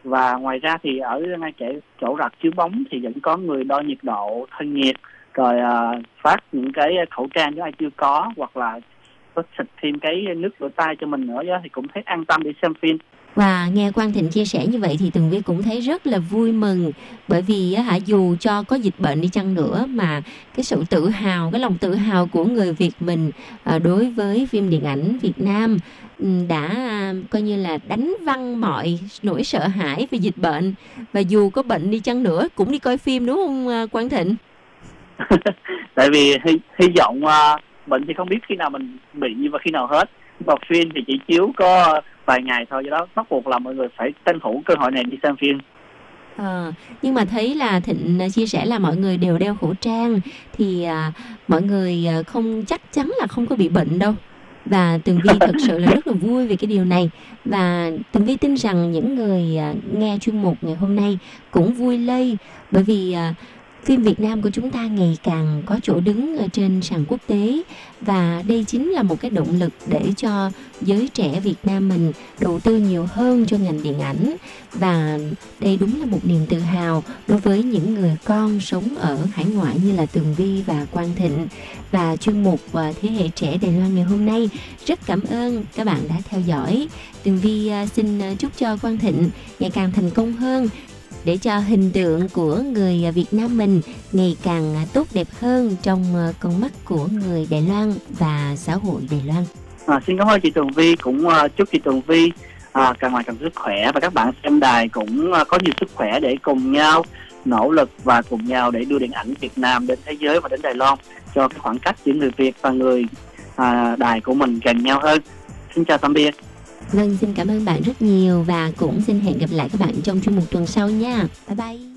và ngoài ra thì ở ngay chỗ rạp chiếu bóng thì vẫn có người đo nhiệt độ, thân nhiệt, rồi phát những cái khẩu trang nếu ai chưa có, hoặc là có xịt thêm cái nước rửa tay cho mình nữa, thì cũng thấy an tâm để xem phim. Và nghe Quang Thịnh chia sẻ như vậy thì Tường Vi cũng thấy rất là vui mừng, bởi vì hả, dù cho có dịch bệnh đi chăng nữa mà cái sự tự hào, cái lòng tự hào của người Việt mình đối với phim điện ảnh Việt Nam đã coi như là đánh văng mọi nỗi sợ hãi về dịch bệnh, và dù có bệnh đi chăng nữa cũng đi coi phim, đúng không Quang Thịnh? Tại vì hy, hy vọng bệnh thì không biết khi nào mình bị và khi nào hết, và phim thì chỉ chiếu có vài ngày thôi, do đó bắt buộc là mọi người phải tranh thủ cơ hội này đi xem phim. À, nhưng mà thấy là Thịnh chia sẻ là mọi người đều đeo khẩu trang thì à, mọi người không chắc chắn là không có bị bệnh đâu, và Tường Vi thật sự là rất là vui về cái điều này, và Tường Vi tin rằng những người à, nghe chuyên mục ngày hôm nay cũng vui lây, bởi vì à, phim Việt Nam của chúng ta ngày càng có chỗ đứng ở trên sàn quốc tế, và đây chính là một cái động lực để cho giới trẻ Việt Nam mình đầu tư nhiều hơn cho ngành điện ảnh, và đây đúng là một niềm tự hào đối với những người con sống ở hải ngoại như là Tường Vi và Quang Thịnh. Và chuyên mục và thế hệ trẻ Đài Loan ngày hôm nay rất cảm ơn các bạn đã theo dõi. Tường Vi xin chúc cho Quang Thịnh ngày càng thành công hơn, để cho hình tượng của người Việt Nam mình ngày càng tốt đẹp hơn trong con mắt của người Đài Loan và xã hội Đài Loan. À, xin cảm ơn chị Tường Vi, cũng chúc chị Tường Vi à, càng ngày càng sức khỏe, và các bạn xem đài cũng có nhiều sức khỏe để cùng nhau nỗ lực và cùng nhau để đưa điện ảnh Việt Nam đến thế giới và đến Đài Loan, cho cái khoảng cách giữa người Việt và người à, đài của mình gần nhau hơn. Xin chào tạm biệt. Vâng, xin cảm ơn bạn rất nhiều, và cũng xin hẹn gặp lại các bạn trong chuyên mục tuần sau nha. Bye bye.